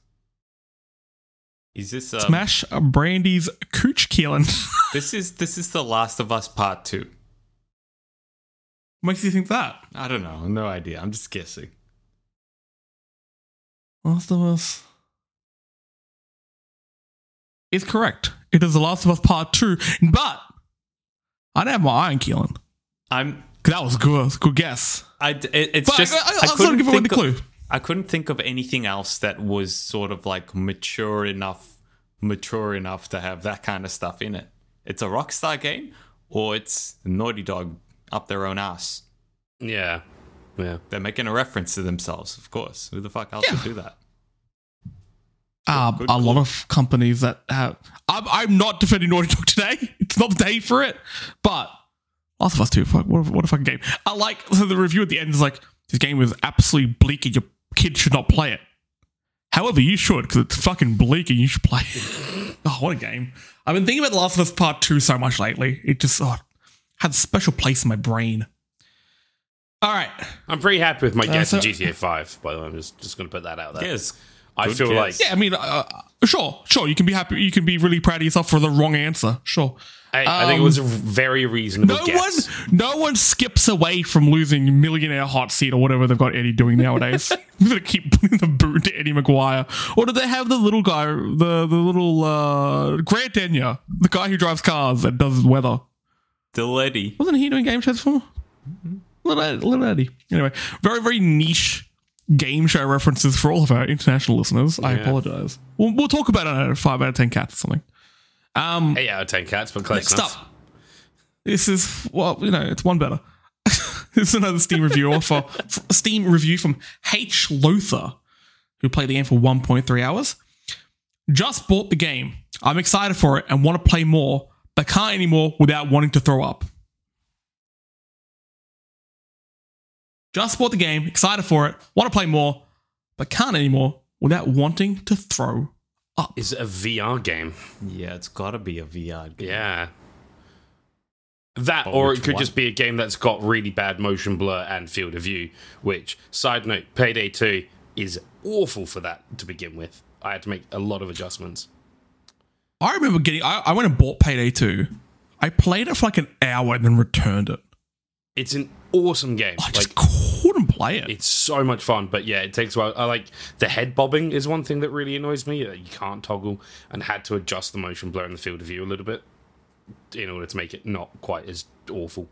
Is this... Smash Brandy's Cooch, Keelan. This is The Last of Us Part 2. What makes you think that? I don't know. No idea. I'm just guessing. Last of Us... It's correct. It is The Last of Us Part 2, but I didn't have my eye on Keelan. That was good guess. I couldn't think of anything else that was sort of like mature enough to have that kind of stuff in it. It's a Rockstar game, or it's Naughty Dog up their own ass. Yeah, they're making a reference to themselves, of course. Who the fuck else would do that? Lot of companies that have. I'm not defending Naughty Dog today. It's not the day for it, but. Last of Us 2, what a fucking game. So the review at the end is like, this game is absolutely bleak and your kid should not play it. However, you should, because it's fucking bleak and you should play it. Oh, what a game. I've been thinking about The Last of Us Part 2 so much lately. It just had a special place in my brain. All right. I'm pretty happy with my guess at GTA 5, by the way. I'm just going to put that out there. Yes. I feel like... Yeah, I mean, sure. You can be happy. You can be really proud of yourself for the wrong answer. Sure. I think it was a very reasonable guess. No one skips away from losing Millionaire Hot Seat or whatever they've got Eddie doing nowadays. I'm going to keep putting the boot to Eddie Maguire. Or do they have the little guy, the little Grant Denyer, the guy who drives cars and does weather? Little Eddie. Wasn't he doing game shows for? Little Eddie. Anyway, very, very niche game show references for all of our international listeners. Yeah. I apologize. We'll talk about it at 5 out of 10 cats or something. 8 out of 10 cats, but close enough. Next up, this is, it's one better. This is another Steam review from H. Lothar, who played the game for 1.3 hours. Just bought the game. I'm excited for it and want to play more, but can't anymore without wanting to throw up. Just bought the game, excited for it, want to play more, but can't anymore without wanting to throw up. Is it a VR game? Yeah, it's got to be a VR game. Yeah. That, or it could just be a game that's got really bad motion blur and field of view, which, side note, Payday 2 is awful for that to begin with. I had to make a lot of adjustments. I remember I went and bought Payday 2. I played it for like an hour and then returned it. It's an awesome game. I just couldn't play it. It's so much fun, but yeah, it takes a while. I like the head bobbing is one thing that really annoys me, that you can't toggle, and had to adjust the motion blur in the field of view a little bit in order to make it not quite as awful.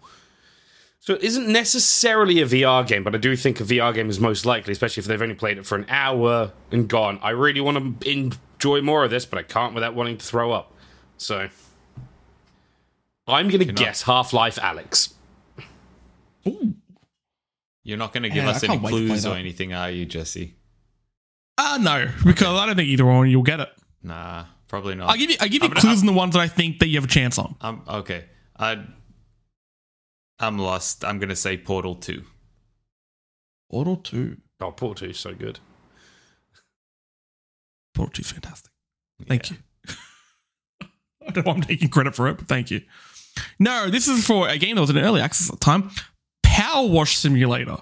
So it isn't necessarily a VR game, but I do think a VR game is most likely, especially if they've only played it for an hour and gone, I really want to enjoy more of this, but I can't without wanting to throw up. So I'm going to guess Half-Life Alyx. Ooh. You're not going to give us any clues or anything, are you, Jesse? No, because I don't think either one you'll get it. Nah, probably not. I'll give you clues in the ones that I think that you have a chance on. Okay. I'm lost. I'm going to say Portal 2. Portal 2? Oh, Portal 2 is so good. Portal 2 is fantastic. Thank you. I don't know if I'm taking credit for it, but thank you. No, this is for a game that was in early access at the time. Power Wash Simulator.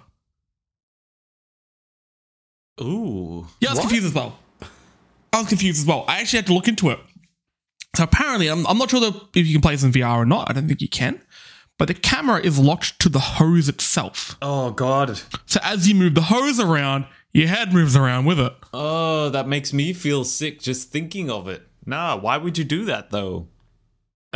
Ooh. Yeah, I was confused as well. I actually had to look into it. So apparently, I'm not sure if you can play this in VR or not. I don't think you can. But the camera is locked to the hose itself. Oh, God. So as you move the hose around, your head moves around with it. Oh, that makes me feel sick just thinking of it. Nah, why would you do that, though?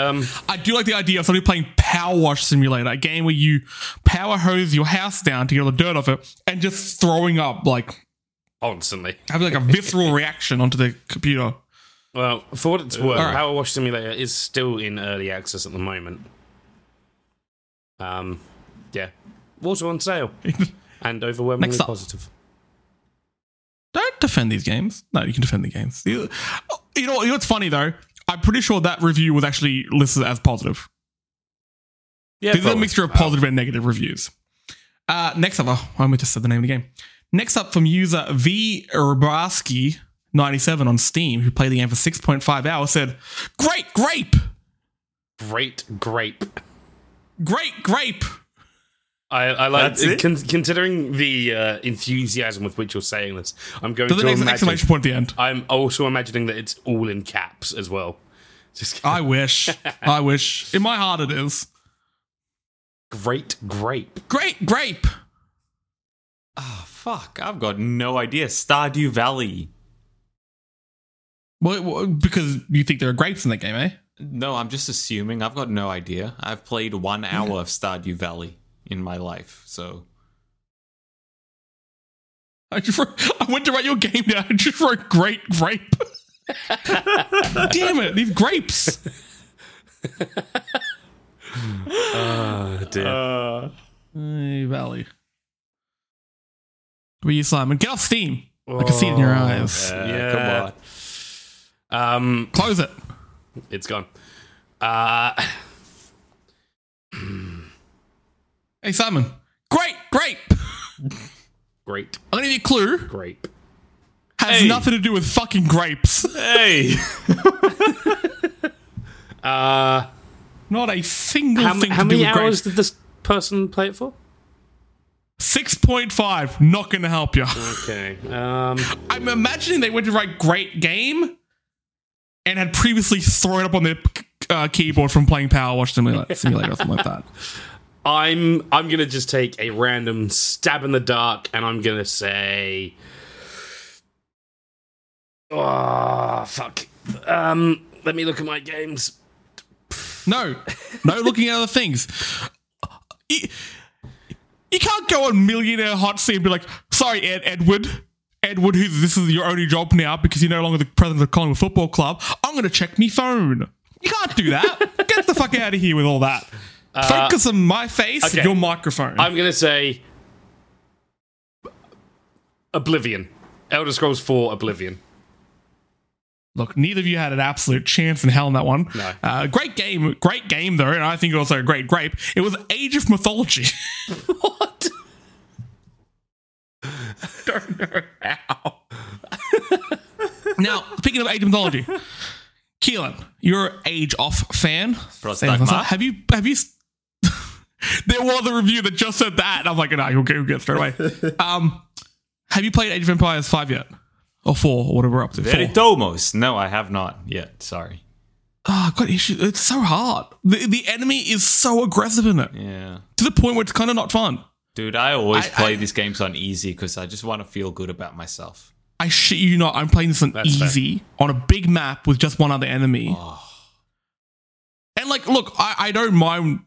I do like the idea of somebody playing Power Wash Simulator, a game where you power hose your house down to get all the dirt off it and just throwing up, like, constantly. Having like a visceral reaction onto the computer. Well, for what it's worth, right. Power Wash Simulator is still in early access at the moment. Yeah. Also on sale. And overwhelmingly positive. Don't defend these games. No, you can defend the games. You know what's funny, though? I'm pretty sure that review was actually listed as positive. Yeah, this is a mixture of positive and negative reviews. Next up, I almost just said the name of the game. Next up from user V. Rabrowski 97 on Steam, who played the game for 6.5 hours, said, "Great grape! Great grape!" I like it. Considering the enthusiasm with which you're saying this, I'm going to imagine an exclamation point at the end. I'm also imagining that it's all in caps as well. Just I wish. In my heart it is. Great grape. Ah, oh, fuck. I've got no idea. Stardew Valley. Well, because you think there are grapes in that game, eh? No, I'm just assuming. I've got no idea. I've played 1 hour of Stardew Valley in my life, so I went to write your game down and just wrote great grape. Damn it, these grapes. Oh dear. Valley. Where are you, Simon? Get off Steam. I can see it in your eyes. Yeah. Come on. Close it. It's gone. Hey, Simon. Grape. I'm going to give you a clue. Grape. Has nothing to do with fucking grapes. Hey. Not a single thing to do with grapes. How many hours did this person play it for? 6.5, not going to help you. Okay. I'm imagining they went to write great game and had previously thrown up on their keyboard from playing Power Wash Simulator or something like that. I'm going to just take a random stab in the dark and I'm going to say... Oh, fuck. Let me look at my games. No looking at other things. You can't go on Millionaire Hot Seat and be like, sorry, Edward, this is your only job now because you're no longer the president of Collingwood Football Club. I'm going to check my phone. You can't do that. Get the fuck out of here with all that. Focus on my face and your microphone. I'm going to say Oblivion. Elder Scrolls 4 Oblivion. Look, neither of you had an absolute chance in hell in that one. No. Great game though, and I think also a great grape. It was Age of Mythology. What? Don't know how. Now, speaking of Age of Mythology, Keelan, you're an Age Off fan. Have you? There was a review that just said that, and I'm like, no, you'll get straight away. Have you played Age of Empires 5 yet? Or 4, or whatever we're up to. It's almost. No, I have not yet. Sorry. Oh, I've got issues. It's so hard. The enemy is so aggressive in it. Yeah. To the point where it's kind of not fun. Dude, I always play these games on easy because I just want to feel good about myself. I shit you not. I'm playing this on easy on a big map with just one other enemy. Oh. And, like, look, I don't mind.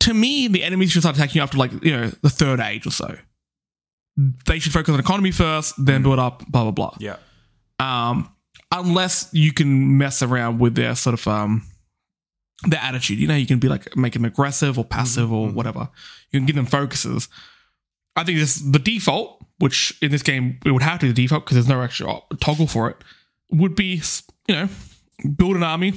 To me, the enemies should start attacking you after, like, you know, the third age or so. They should focus on economy first, then build up, blah, blah, blah. Yeah. Unless you can mess around with their sort of their attitude. You know, you can be like, make them aggressive or passive or whatever. You can give them focuses. I think this, the default, which in this game, it would have to be the default because there's no actual toggle for it, would be, you know, build an army.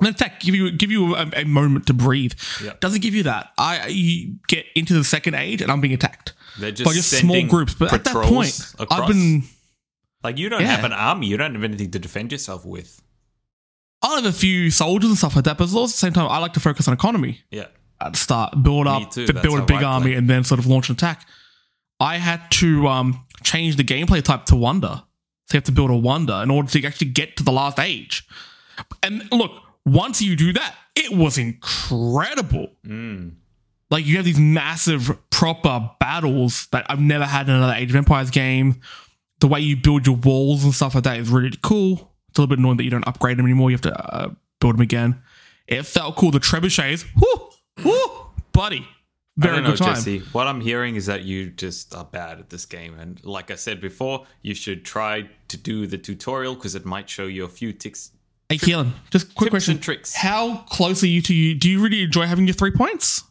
And in fact, give you a moment to breathe. Yeah. Doesn't give you that. You get into the second age and I'm being attacked. They're just small groups, but at that point, across. I've been like, you don't have an army, you don't have anything to defend yourself with. I have a few soldiers and stuff like that, but at the same time, I like to focus on economy. Yeah, at the start, build up, to build a big army, and then sort of launch an attack. I had to change the gameplay type to wonder, so you have to build a wonder in order to actually get to the last age. And look, once you do that, it was incredible. Mm. Like, you have these massive, proper battles that I've never had in another Age of Empires game. The way you build your walls and stuff like that is really cool. It's a little bit annoying that you don't upgrade them anymore. You have to build them again. It felt cool. The trebuchets, buddy. Very good time. Jesse, what I'm hearing is that you just are bad at this game. And like I said before, you should try to do the tutorial because it might show you a few ticks. Hey, Keelan, just quick question. And tricks. How close are you to you? Do you really enjoy having your 3 points?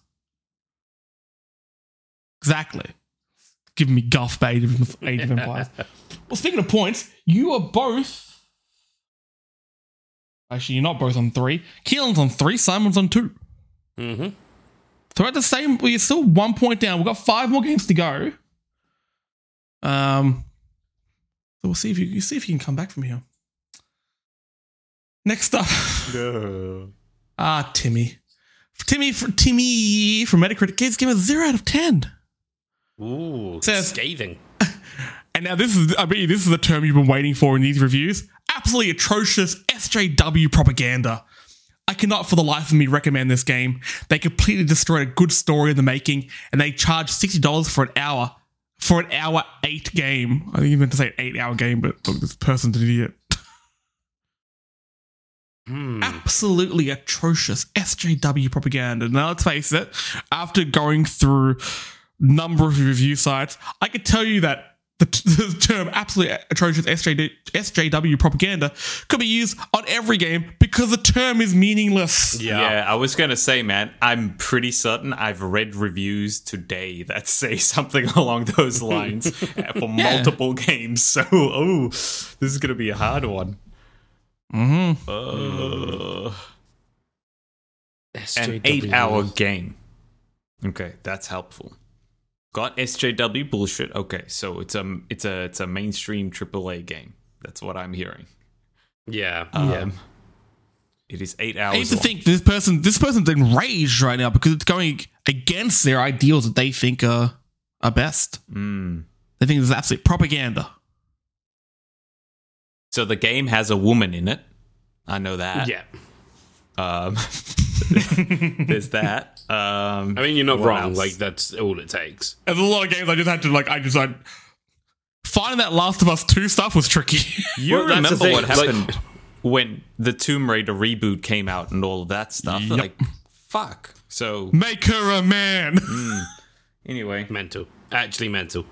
Exactly. Giving me guff by Age of Empires. Well, speaking of points, you are both... Actually, you're not both on 3. Keelan's on 3, Simon's on 2. Mm-hmm. So at the same... We're still 1 point down. We've got 5 more games to go. So we'll see if you can come back from here. Next up. No. Timmy from Metacritic Kids gave us 0 out of 10. Ooh, says, scathing. And now this is the term you've been waiting for in these reviews. Absolutely atrocious SJW propaganda. I cannot for the life of me recommend this game. They completely destroyed a good story in the making, and they charged $60 for an hour 8 game. I think you meant to say an 8-hour game, but look, this person's an idiot. Absolutely atrocious SJW propaganda. Now, let's face it, after going through a number of review sites, I could tell you that the term absolutely atrocious SJW propaganda could be used on every game because the term is meaningless. Yeah, I was going to say, man, I'm pretty certain I've read reviews today that say something along those lines for multiple games. So, this is going to be a hard one. Mm-hmm. An 8-hour game. Okay, that's helpful. Got SJW bullshit. Okay, so it's a mainstream AAA game. That's what I'm hearing. Yeah. It is 8 hours. I need to think this person's enraged right now because it's going against their ideals that they think are are best. They think it's absolute propaganda. So the game has a woman in it. I know that. Yeah. There's that. I mean, you're not wrong. Else? Like, that's all it takes. There's a lot of games I just had to, like, finding that Last of Us 2 stuff was tricky. You remember what happened when the Tomb Raider reboot came out and all of that stuff. Yep. Like, fuck. So make her a man. Anyway. Mental. Actually mental.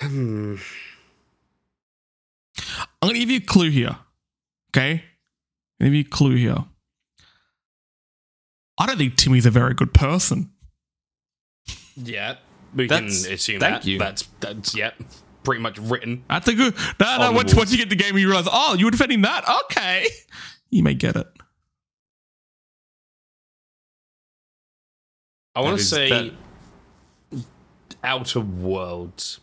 I'm going to give you a clue here. Okay? I'll give you a clue here. I don't think Timmy's a very good person. Yeah. We can assume that. That's pretty much written. That's a good... No, once you get the game, you realize, oh, you were defending that? Okay. You may get it. I want to say... Outer Worlds.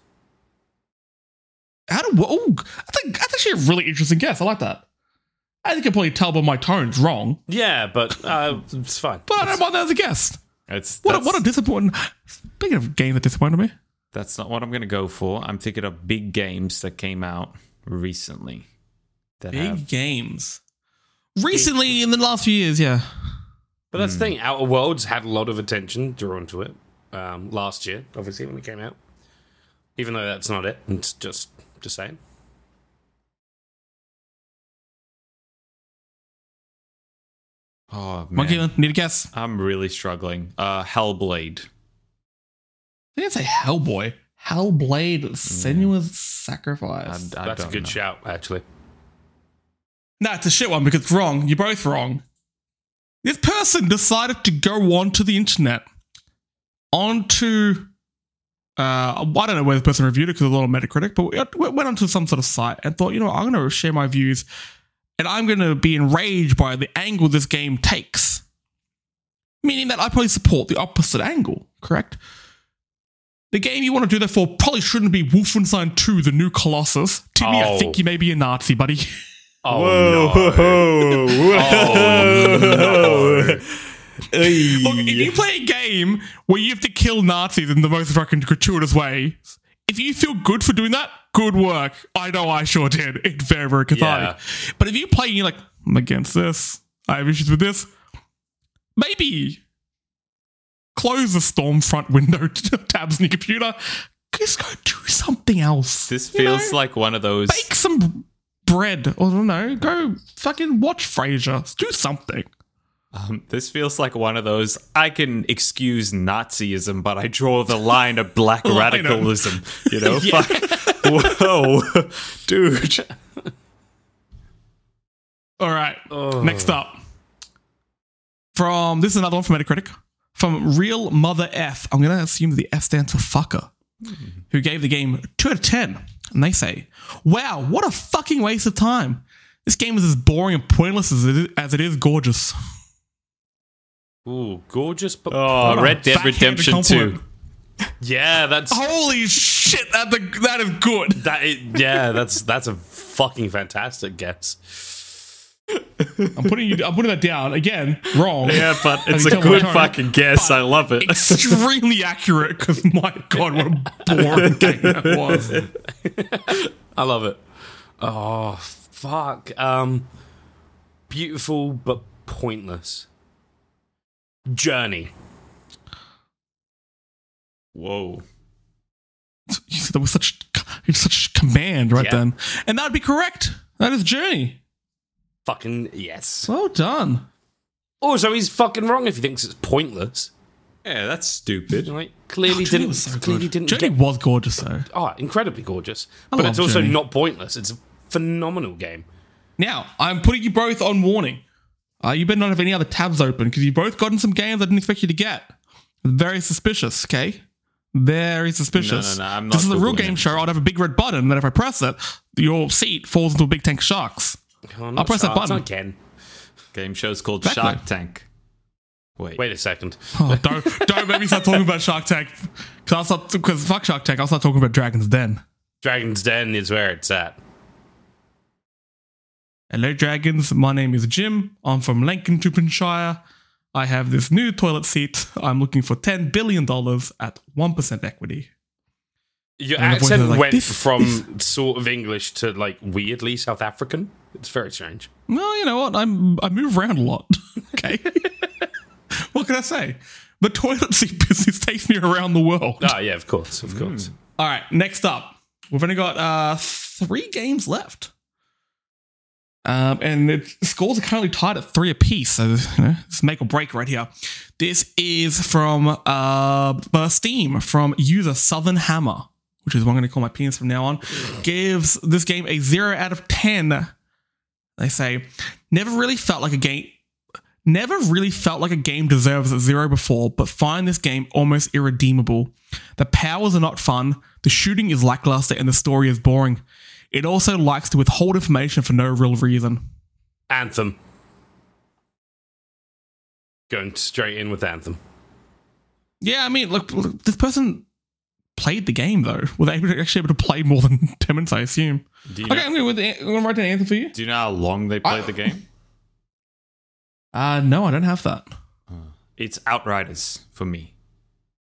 Outer Worlds? That's actually a really interesting guess. I like that. I think I probably tell by my tone's wrong. Yeah, but it's fine. But I don't mind that as a guess. What a disappointing... Speaking of game that disappointed me. That's not what I'm going to go for. I'm thinking of big games that came out recently. Recently, in the last few years, yeah. But that's the thing. Outer Worlds had a lot of attention drawn to it last year, obviously, when it came out. Even though that's not it. It's just saying. Oh, man. Monkey, need a guess. I'm really struggling. Hellblade. I didn't say Hellboy. Hellblade, Senua's Sacrifice. That's a good shout, actually. No, it's a shit one because it's wrong. You're both wrong. This person decided to go onto the internet. I don't know where the person reviewed it because it's a lot of Metacritic, but we went onto some sort of site and thought, you know what, I'm going to share my views and I'm going to be enraged by the angle this game takes. Meaning that I probably support the opposite angle, correct? The game you want to do that for probably shouldn't be Wolfenstein 2, The New Colossus. Timmy, I think you may be a Nazi, buddy. Oh, no. Look, if you play a game where you have to kill Nazis in the most fucking gratuitous way, if you feel good for doing that, good work. I know I sure did. It's very, very cathartic. Yeah. But if you play and you're like, I'm against this, I have issues with this, maybe... Close the Stormfront window tabs on your computer. Just go do something else. This feels like one of those... Bake some bread. Or, I don't know, go fucking watch Frasier. Do something. This feels like one of those, I can excuse Nazism, but I draw the line of black radicalism. You know? Fuck. Whoa. Dude. All right. Oh. Next up. This is another one from Metacritic. From Real Mother F, I'm going to assume the F stands for fucker, who gave the game 2 out of 10. And they say, wow, what a fucking waste of time. This game is as boring and pointless as it is gorgeous. Ooh, gorgeous. Red Dead Redemption 2. Yeah, that's... Holy shit, that is good. That's a fucking fantastic guess. I'm putting that down again. Wrong. Yeah, but it's a good fucking guess. I love it. Extremely accurate. Because my god, what a boring game that was. I love it. Oh fuck. Beautiful but pointless. Journey. Whoa. You said there was such command right then, and that would be correct. That is Journey. Fucking yes. Well done. So he's fucking wrong if he thinks it's pointless. Yeah, that's stupid. Like, clearly didn't. Journey was gorgeous though. Oh, incredibly gorgeous. But it's also not pointless. It's a phenomenal game. Now, I'm putting you both on warning. You better not have any other tabs open because you've both gotten some games I didn't expect you to get. Very suspicious, okay? Very suspicious. No, I'm not. This is a real game show. I'd have a big red button that if I press it, your seat falls into a big tank of sharks. I'll press that button again. Game show's called Shark Tank. Wait a second. Oh, don't make me start talking about Shark Tank. Because fuck Shark Tank, I'll start talking about Dragon's Den. Dragon's Den is where it's at. Hello, dragons. My name is Jim. I'm from Lancaster, Shire. I have this new toilet seat. I'm looking for $10 billion at 1% equity. Your accent went from sort of English to like weirdly South African. It's very strange. Well, you know what? I move around a lot. Okay. What can I say? The toilet seat business takes me around the world. Oh, yeah, of course. Of course. All right. Next up, we've only got 3 games left. And the scores are currently tied at 3 apiece. So, you know, it's make or break right here. This is from Steam, from user Southern Hammer, which is what I'm going to call my penis from now on, gives this game a 0 out of 10. They say, never really felt like a game deserves a 0 before, but find this game almost irredeemable. The powers are not fun, the shooting is lackluster, and the story is boring. It also likes to withhold information for no real reason. Anthem. Going straight in with Anthem. Yeah, I mean, look, this person played the game, though. Were they actually able to play more than 10 minutes, I assume? I'm going to write down Anthem for you. Do you know how long they played the game? No, I don't have that. It's Outriders for me.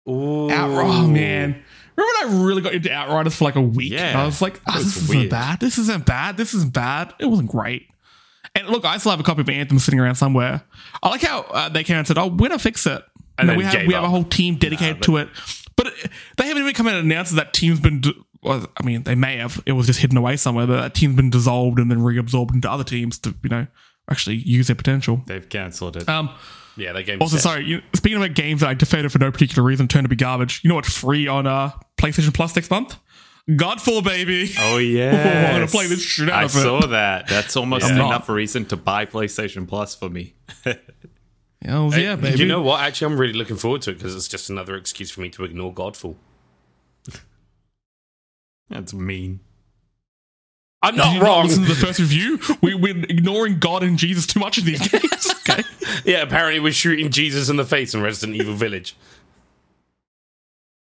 Ooh. Outriders, man. Remember when I really got into Outriders for like a week? Yeah. And I was like, this isn't bad. It wasn't great. And look, I still have a copy of Anthem sitting around somewhere. I like how they came and said, we're going to fix it. And then we have a whole team dedicated to it. But they haven't even come out and announced that team's been... I mean, they may have. It was just hidden away somewhere. But that team's been dissolved and then reabsorbed into other teams to, you know, actually use their potential. They've cancelled it. Yeah, that game. Also, sorry, speaking about games that I deferred for no particular reason turned to be garbage. You know what's free on PlayStation Plus next month? Godfall, baby. Oh, yeah. I'm going to play this shit out of it. I saw that. That's almost enough reason to buy PlayStation Plus for me. Hells yeah, baby. You know what? Actually, I'm really looking forward to it because it's just another excuse for me to ignore Godfall. That's mean. I'm not wrong. Listen to the first review. We're ignoring God and Jesus too much in these games. Okay. Yeah, apparently we're shooting Jesus in the face in Resident Evil Village.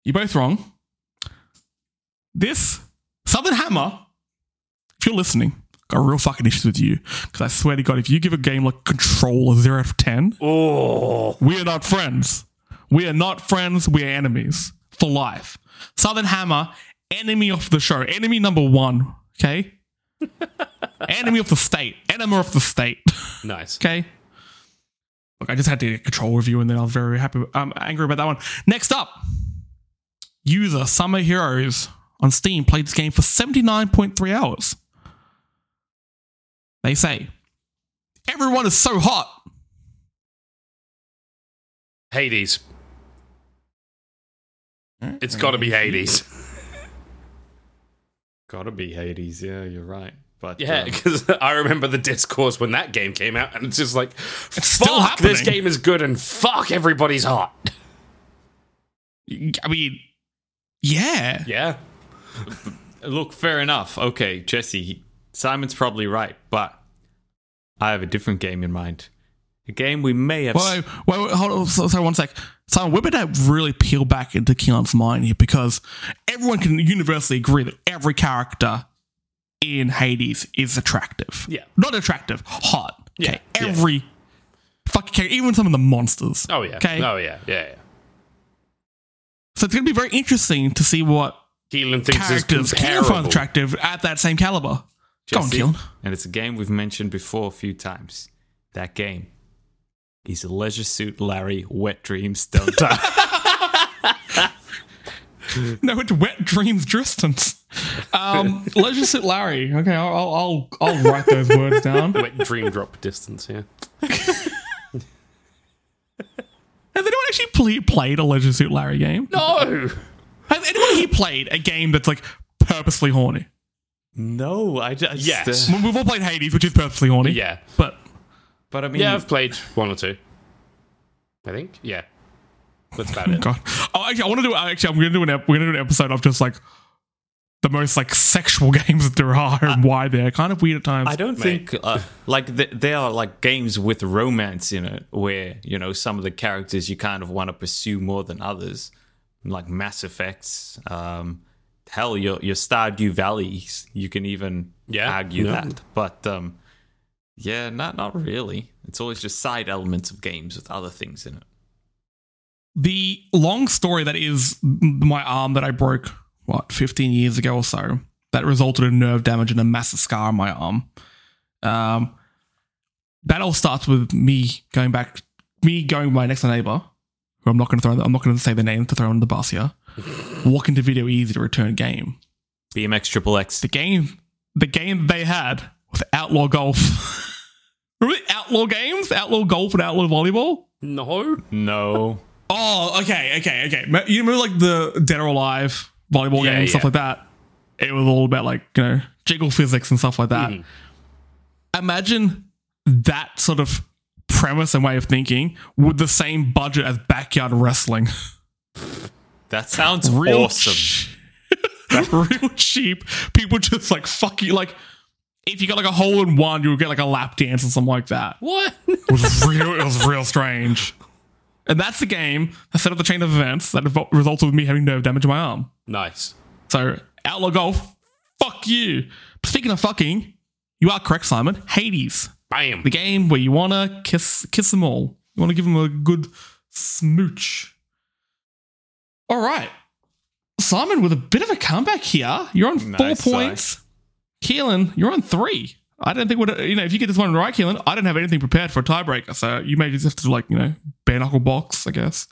You're both wrong. This Southern Hammer, if you're listening, got real fucking issues with you because I swear to God, if you give a game like Control a 0 out of 10, we are not friends. We are enemies for life. Southern Hammer, enemy of the show, enemy number 1. Okay. Enema of the state. Nice. Okay. Look, I just had to get a Control review and then I was very happy. I'm angry about that one. Next up, user Summer Heroes on Steam played this game for 79.3 hours. They say, everyone is so hot. Hades. It's got to be Hades. Gotta be Hades, yeah, you're right. But yeah, because I remember the discourse when that game came out, and it's just like, it's still happening. This game is good, and fuck, everybody's hot. I mean, yeah. Yeah. Look, fair enough. Okay, Jesse, Simon's probably right, but I have a different game in mind. A game we may have... Wait, hold on, sorry, one sec. So we're going to really peel back into Keelan's mind here because everyone can universally agree that every character in Hades is attractive. Yeah. Not attractive, hot. Okay. Yeah. Every fucking character, even some of the monsters. Oh, yeah. Okay? Oh, yeah. Yeah, yeah. So it's going to be very interesting to see what Keelan thinks characters can find attractive at that same caliber. Jesse, go on, Keelan. And it's a game we've mentioned before a few times. That game. He's a Leisure Suit Larry, Wet Dreams, Don't Die. No, it's Wet Dreams, Distance. Leisure Suit Larry. Okay, I'll write those words down. Wet Dream Drop Distance, yeah. Has anyone actually played a Leisure Suit Larry game? No! Has anyone here played a game that's like purposely horny? No, I just... Yes. We've all played Hades, which is purposely horny. Yeah. But I mean, yeah, I've played 1 or 2. I think, yeah, that's about it. God. Oh, actually, I want to do. Actually, I'm going to do an episode of just like the most like sexual games that there are and why they're kind of weird at times. I don't think like there are like games with romance in it where you know some of the characters you kind of want to pursue more than others, like Mass Effects. Hell, your Stardew Valley, you can even argue that, but. Yeah, not really. It's always just side elements of games with other things in it. The long story that is my arm that I broke, 15 years ago or so, that resulted in nerve damage and a massive scar on my arm. That all starts with me going to my next door neighbor, who I'm not going to say the name to throw under the bus here. Walk into Video Easy to return game. BMX Triple X. The game they had was Outlaw Golf. Remember Outlaw games? Outlaw Golf and Outlaw Volleyball? No. Oh, okay. You remember like the Dead or Alive volleyball game, stuff like that? It was all about like, jiggle physics and stuff like that. Mm-hmm. Imagine that sort of premise and way of thinking with the same budget as backyard wrestling. That sounds real awesome. Real cheap. People just like, fuck you. Like, if you got like a hole in one, you would get like a lap dance or something like that. What? It was real strange. And that's the game that set up the chain of events that resulted with me having nerve damage in my arm. Nice. So, Outlaw Golf, fuck you. But speaking of fucking, you are correct, Simon. Hades. Bam. The game where you want to kiss them all. You want to give them a good smooch. All right. Simon with a bit of a comeback here. You're on 4 points. Keelan, you're on 3. I don't think if you get this one right, Keelan, I don't have anything prepared for a tiebreaker, so you may just have to bare knuckle box, I guess.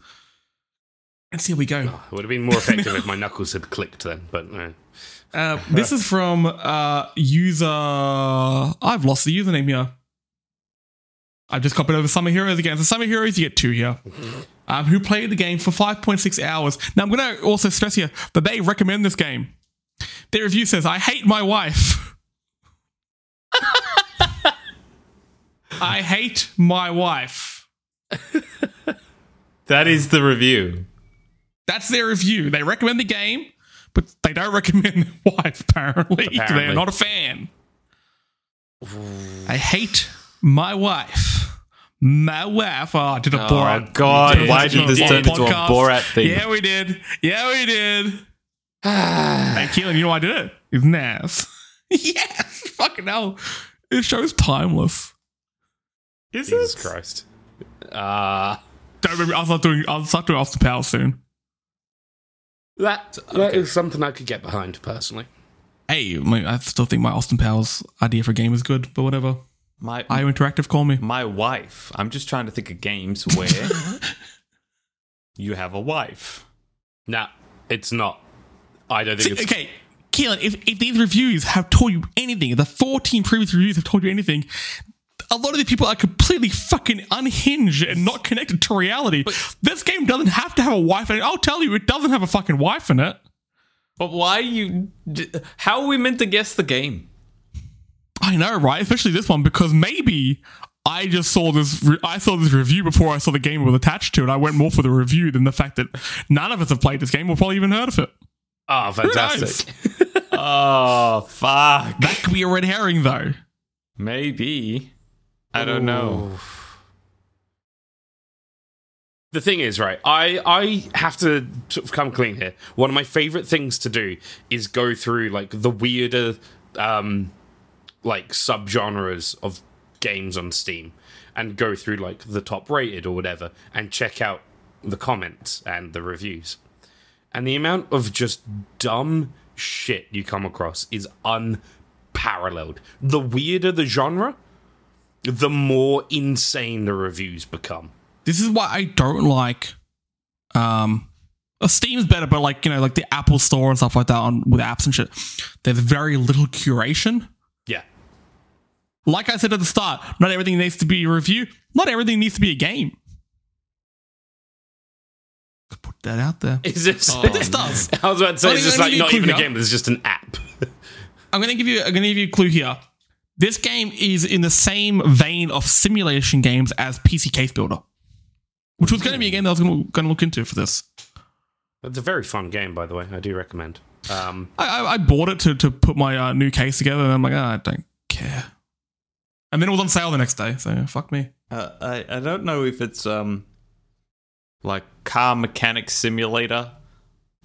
And see how we go. Oh, it would have been more effective if my knuckles had clicked then, but no. This is from user. I've lost the username here. I've just copied over Summer Heroes again. So Summer Heroes, you get 2 here. Who played the game for 5.6 hours. Now, I'm going to also stress here that they recommend this game. Their review says, I hate my wife. I hate my wife. That is the review. That's their review. They recommend the game, but they don't recommend their wife, apparently. They're not a fan. I hate my wife. My wife. Oh, I did a Borat. Oh, God. Why did this turn into a Borat thing? Yeah, we did. Hey, Keelan, you know why I did it? It's Naz. Yes, fucking hell. This show is timeless. Is Jesus it? Christ. Don't remember. I'll start doing After Power soon. That is something I could get behind, personally. Hey, I still think my Austin Powers idea for a game is good, but whatever. My IO Interactive, call me. My wife. I'm just trying to think of games where you have a wife. Nah, it's not. I don't think it's... Okay, Keelan, if these reviews have told you anything, the 14 previous reviews have told you anything, a lot of the people are completely fucking unhinged and not connected to reality. But this game doesn't have to have a wife in it. I'll tell you, it doesn't have a fucking wife in it. But why are you... How are we meant to guess the game? I know, right? Especially this one, because maybe I just saw this... I saw this review before I saw the game it was attached to, and I went more for the review than the fact that none of us have played this game or probably even heard of it. Oh, fantastic. Oh, fuck. That could be a red herring, though. Maybe. I don't know. The thing is, right, I have to sort of come clean here. One of my favorite things to do is go through, like, the weirder, subgenres of games on Steam and go through, like, the top rated or whatever and check out the comments and the reviews. And the amount of just dumb shit you come across is unparalleled. The weirder the genre, the more insane the reviews become. This is why I don't like... Steam's better, but like the Apple Store and stuff like that with apps and shit, there's very little curation. Yeah. Like I said at the start, not everything needs to be a review. Not everything needs to be a game. Put that out there. Is this? Oh, this does. I was about to say, it's just like not even a game, but it's just an app. I'm going to give you a clue here. This game is in the same vein of simulation games as PC Case Builder, which was going to be a game that I was going to look into for this. It's a very fun game, by the way. I do recommend. I bought it to put my new case together, and I'm like, I don't care. And then it was on sale the next day, so fuck me. I don't know if it's... like Car Mechanic Simulator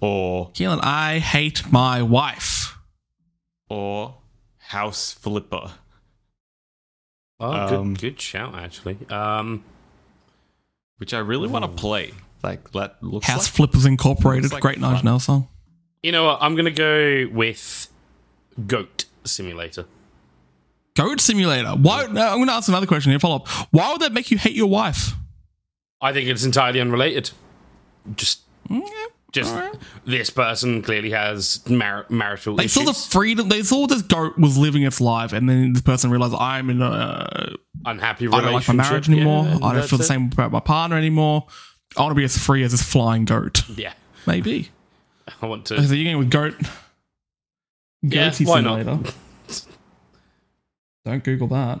or... Keelan, I hate my wife. Or House Flipper. Oh, good shout, actually. Which I really want to play. Like that looks House like, Flippers Incorporated, like Great Nine Nail song. You know what? I'm going to go with Goat Simulator. Goat Simulator? Why? I'm going to ask another question here, follow up. Why would that make you hate your wife? I think it's entirely unrelated. This person clearly has marital issues. They saw the freedom. They saw this goat was living its life, and then this person realized I'm in an unhappy relationship. I don't like my marriage anymore. I don't feel the same about my partner anymore. I want to be as free as this flying goat. Yeah, maybe. I want to. So you're going with goat. Yeah, why not? Don't Google that.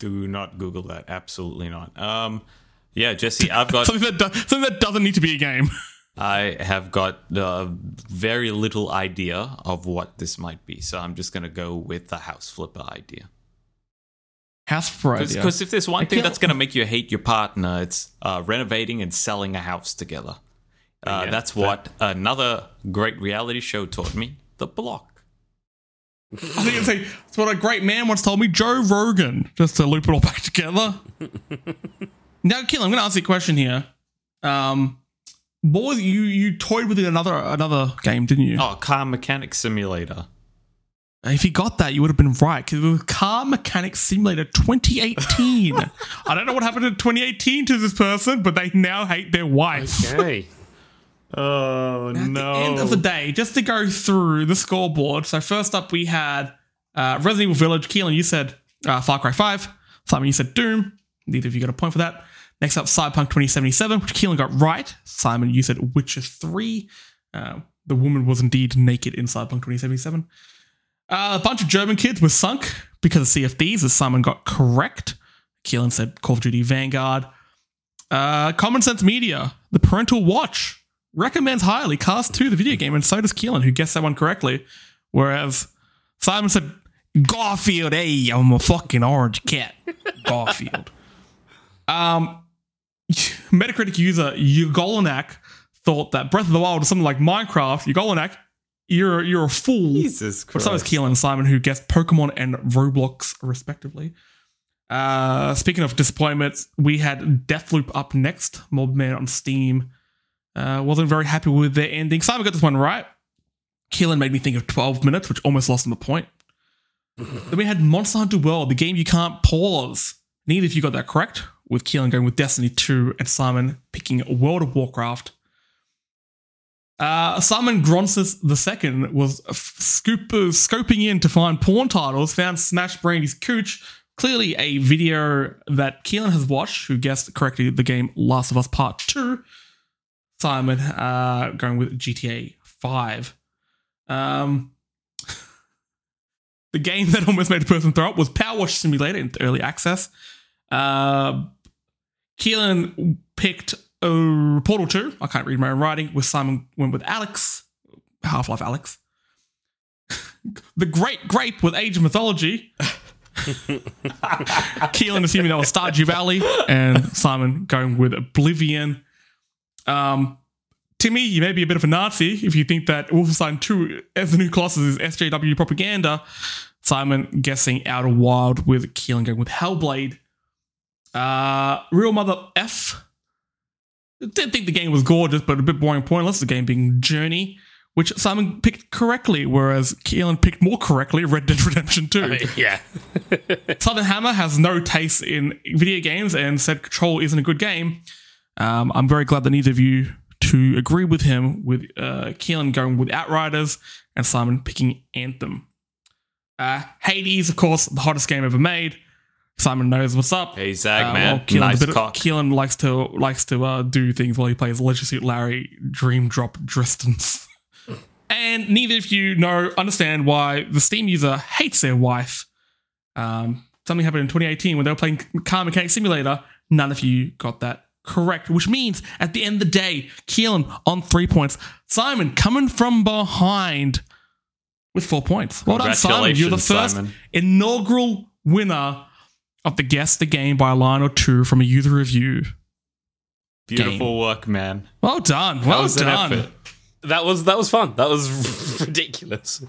Do not Google that. Absolutely not. Yeah, Jesse, I've got... something that doesn't need to be a game. I have got very little idea of what this might be, so I'm just going to go with the house flipper idea. House flipper idea? Because if there's one thing that's going to make you hate your partner, it's renovating and selling a house together. That's what another great reality show taught me, The Block. I think it's like, that's what a great man once told me, Joe Rogan, just to loop it all back together. Now, Keelan, I'm going to ask you a question here. What was you toyed with another game, didn't you? Oh, Car Mechanic Simulator. If you got that, you would have been right, because it was Car Mechanic Simulator 2018. I don't know what happened in 2018 to this person, but they now hate their wife. Okay. Oh, no. At the end of the day, just to go through the scoreboard. So first up, we had Resident Evil Village. Keelan, you said Far Cry 5. Simon, you said Doom. Neither of you got a point for that. Next up, Cyberpunk 2077, which Keelan got right. Simon, you said Witcher 3. The woman was indeed naked in Cyberpunk 2077. A bunch of German kids were sunk because of Sea of Thieves, as Simon got correct. Keelan said Call of Duty Vanguard. Common Sense Media, The Parental Watch, recommends highly Cars 2, the video game, and so does Keelan, who guessed that one correctly. Whereas Simon said, Garfield, hey, I'm a fucking orange cat. Garfield. Metacritic user Ugolinak thought that Breath of the Wild was something like Minecraft. Ugolinak, you're a fool. Jesus Christ. But so is Keelan and Simon, who guessed Pokemon and Roblox, respectively. Speaking of disappointments, we had Deathloop up next. Mobman on Steam wasn't very happy with their ending. Simon got this one right. Keelan made me think of 12 minutes, which almost lost him a point. Then we had Monster Hunter World, the game you can't pause. Neither of you got that correct, with Keelan going with Destiny 2 and Simon picking World of Warcraft. Simon Gronsis II was scoping in to find porn titles, found Smash Brandy's Cooch, clearly a video that Keelan has watched, who guessed correctly the game Last of Us Part 2. Simon going with GTA 5. The game that almost made a person throw up was Power Wash Simulator in early access. Keelan picked Portal 2. I can't read my own writing. With Simon went with Alex, Half-Life Alex. The Great Grape with Age of Mythology. Keelan assuming that was Stardew Valley, and Simon going with Oblivion. Timmy, you may be a bit of a Nazi if you think that Wolfenstein 2 as the new Colossus is SJW propaganda. Simon guessing Outer Wild with Keelan going with Hellblade. Real Mother F. Didn't think the game was gorgeous, but a bit boring and pointless. The game being Journey, which Simon picked correctly, whereas Keelan picked more correctly Red Dead Redemption 2. Yeah. Southern Hammer has no taste in video games and said Control isn't a good game. I'm very glad that neither of you to agree with him, with Keelan going with Outriders and Simon picking Anthem. Hades, of course, the hottest game ever made. Simon knows what's up. Hey, Zag, man. Nice cock. Keelan likes to do things while he plays Leisure Suit Larry, Dream Drop Dristons. And neither of you understand why the Steam user hates their wife. Something happened in 2018 when they were playing Car Mechanic Simulator. None of you got that correct, which means at the end of the day, Keelan on 3 points, Simon coming from behind with 4 points. Well done, Simon. You're the first inaugural winner of the Guess the Game by a line or two from a user review. Beautiful work, man. Well done. Well done. That was fun. That was ridiculous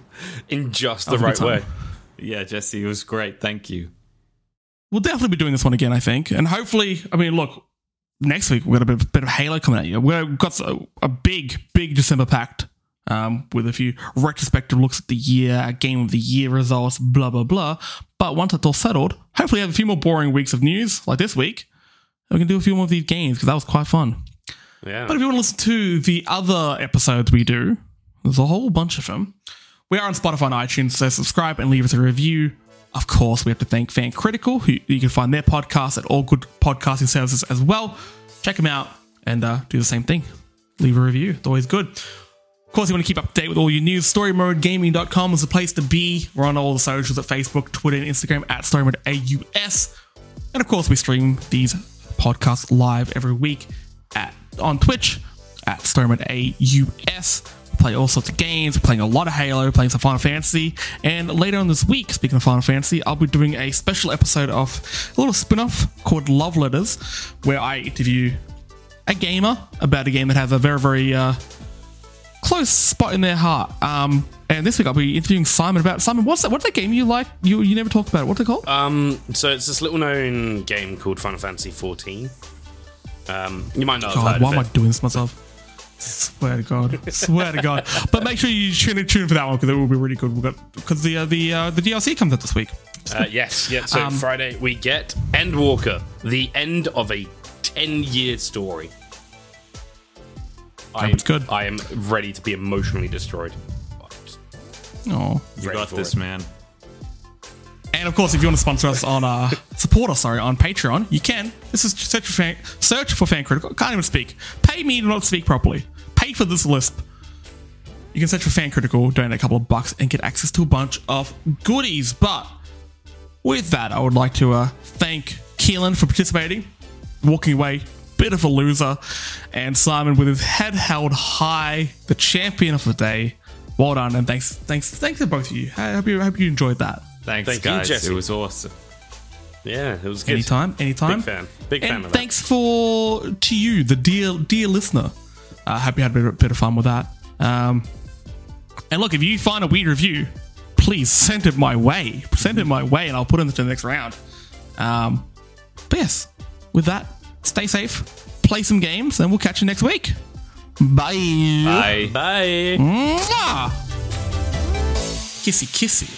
in just the right way. Yeah, Jesse, it was great. Thank you. we'll definitely be doing this one again, I think. And hopefully, I mean, look, next week we've got a bit of Halo coming at you. We've got a big December packed with a few retrospective looks at the year, Game of the Year results, blah, blah, blah. But once it's all settled, hopefully we have a few more boring weeks of news like this week. We can do a few more of these games because that was quite fun. Yeah. But if you want to listen to the other episodes we do, there's a whole bunch of them. We are on Spotify and iTunes, so subscribe and leave us a review. Of course, we have to thank Fan Critical, who you can find their podcast at all good podcasting services as well. Check them out and do the same thing. Leave a review. It's always good. Of course, you want to keep up to date with all your news. StoryModeGaming.com is the place to be. We're on all the socials at Facebook, Twitter, and Instagram at StoryModeAUS. And of course, we stream these podcasts live every week on Twitch at StoryModeAUS. Play all sorts of games. We're playing a lot of Halo, playing some Final Fantasy, and later on this week, speaking of Final Fantasy, I'll be doing a special episode of a little spin-off called Love Letters, where I interview a gamer about a game that has a very, very close spot in their heart. And this week I'll be interviewing Simon about what's that game you like? You never talked about it. What's it called? So it's this little known game called Final Fantasy 14. You might not have heard of it. Why am I doing this myself? Swear to God. But make sure you tune in for that one because it will be really good. Because the DLC comes out this week. Yes. So Friday we get Endwalker, the end of a 10-year story. It's good. I am ready to be emotionally destroyed. Oh, you got this, man. And of course, if you want to support us on Patreon, you can. This is search for Fan Critical. Can't even speak. Pay me to not speak properly. Pay for this lisp. You can search for Fan Critical, donate a couple of bucks, and get access to a bunch of goodies. But with that, I would like to thank Keelan for participating, walking away, bit of a loser, and Simon with his head held high, the champion of the day. Well done, and thanks to both of you. I hope you enjoyed that. Thank guys. You, Jesse. It was awesome. Yeah, it was good. Anytime. Big fan of that. Thanks to you, the dear listener. Happy you had a bit of fun with that. And look, if you find a weird review, please send it my way. And I'll put it into the next round. But yes, with that, stay safe, play some games, and we'll catch you next week. Bye. Bye. Mwah! Kissy.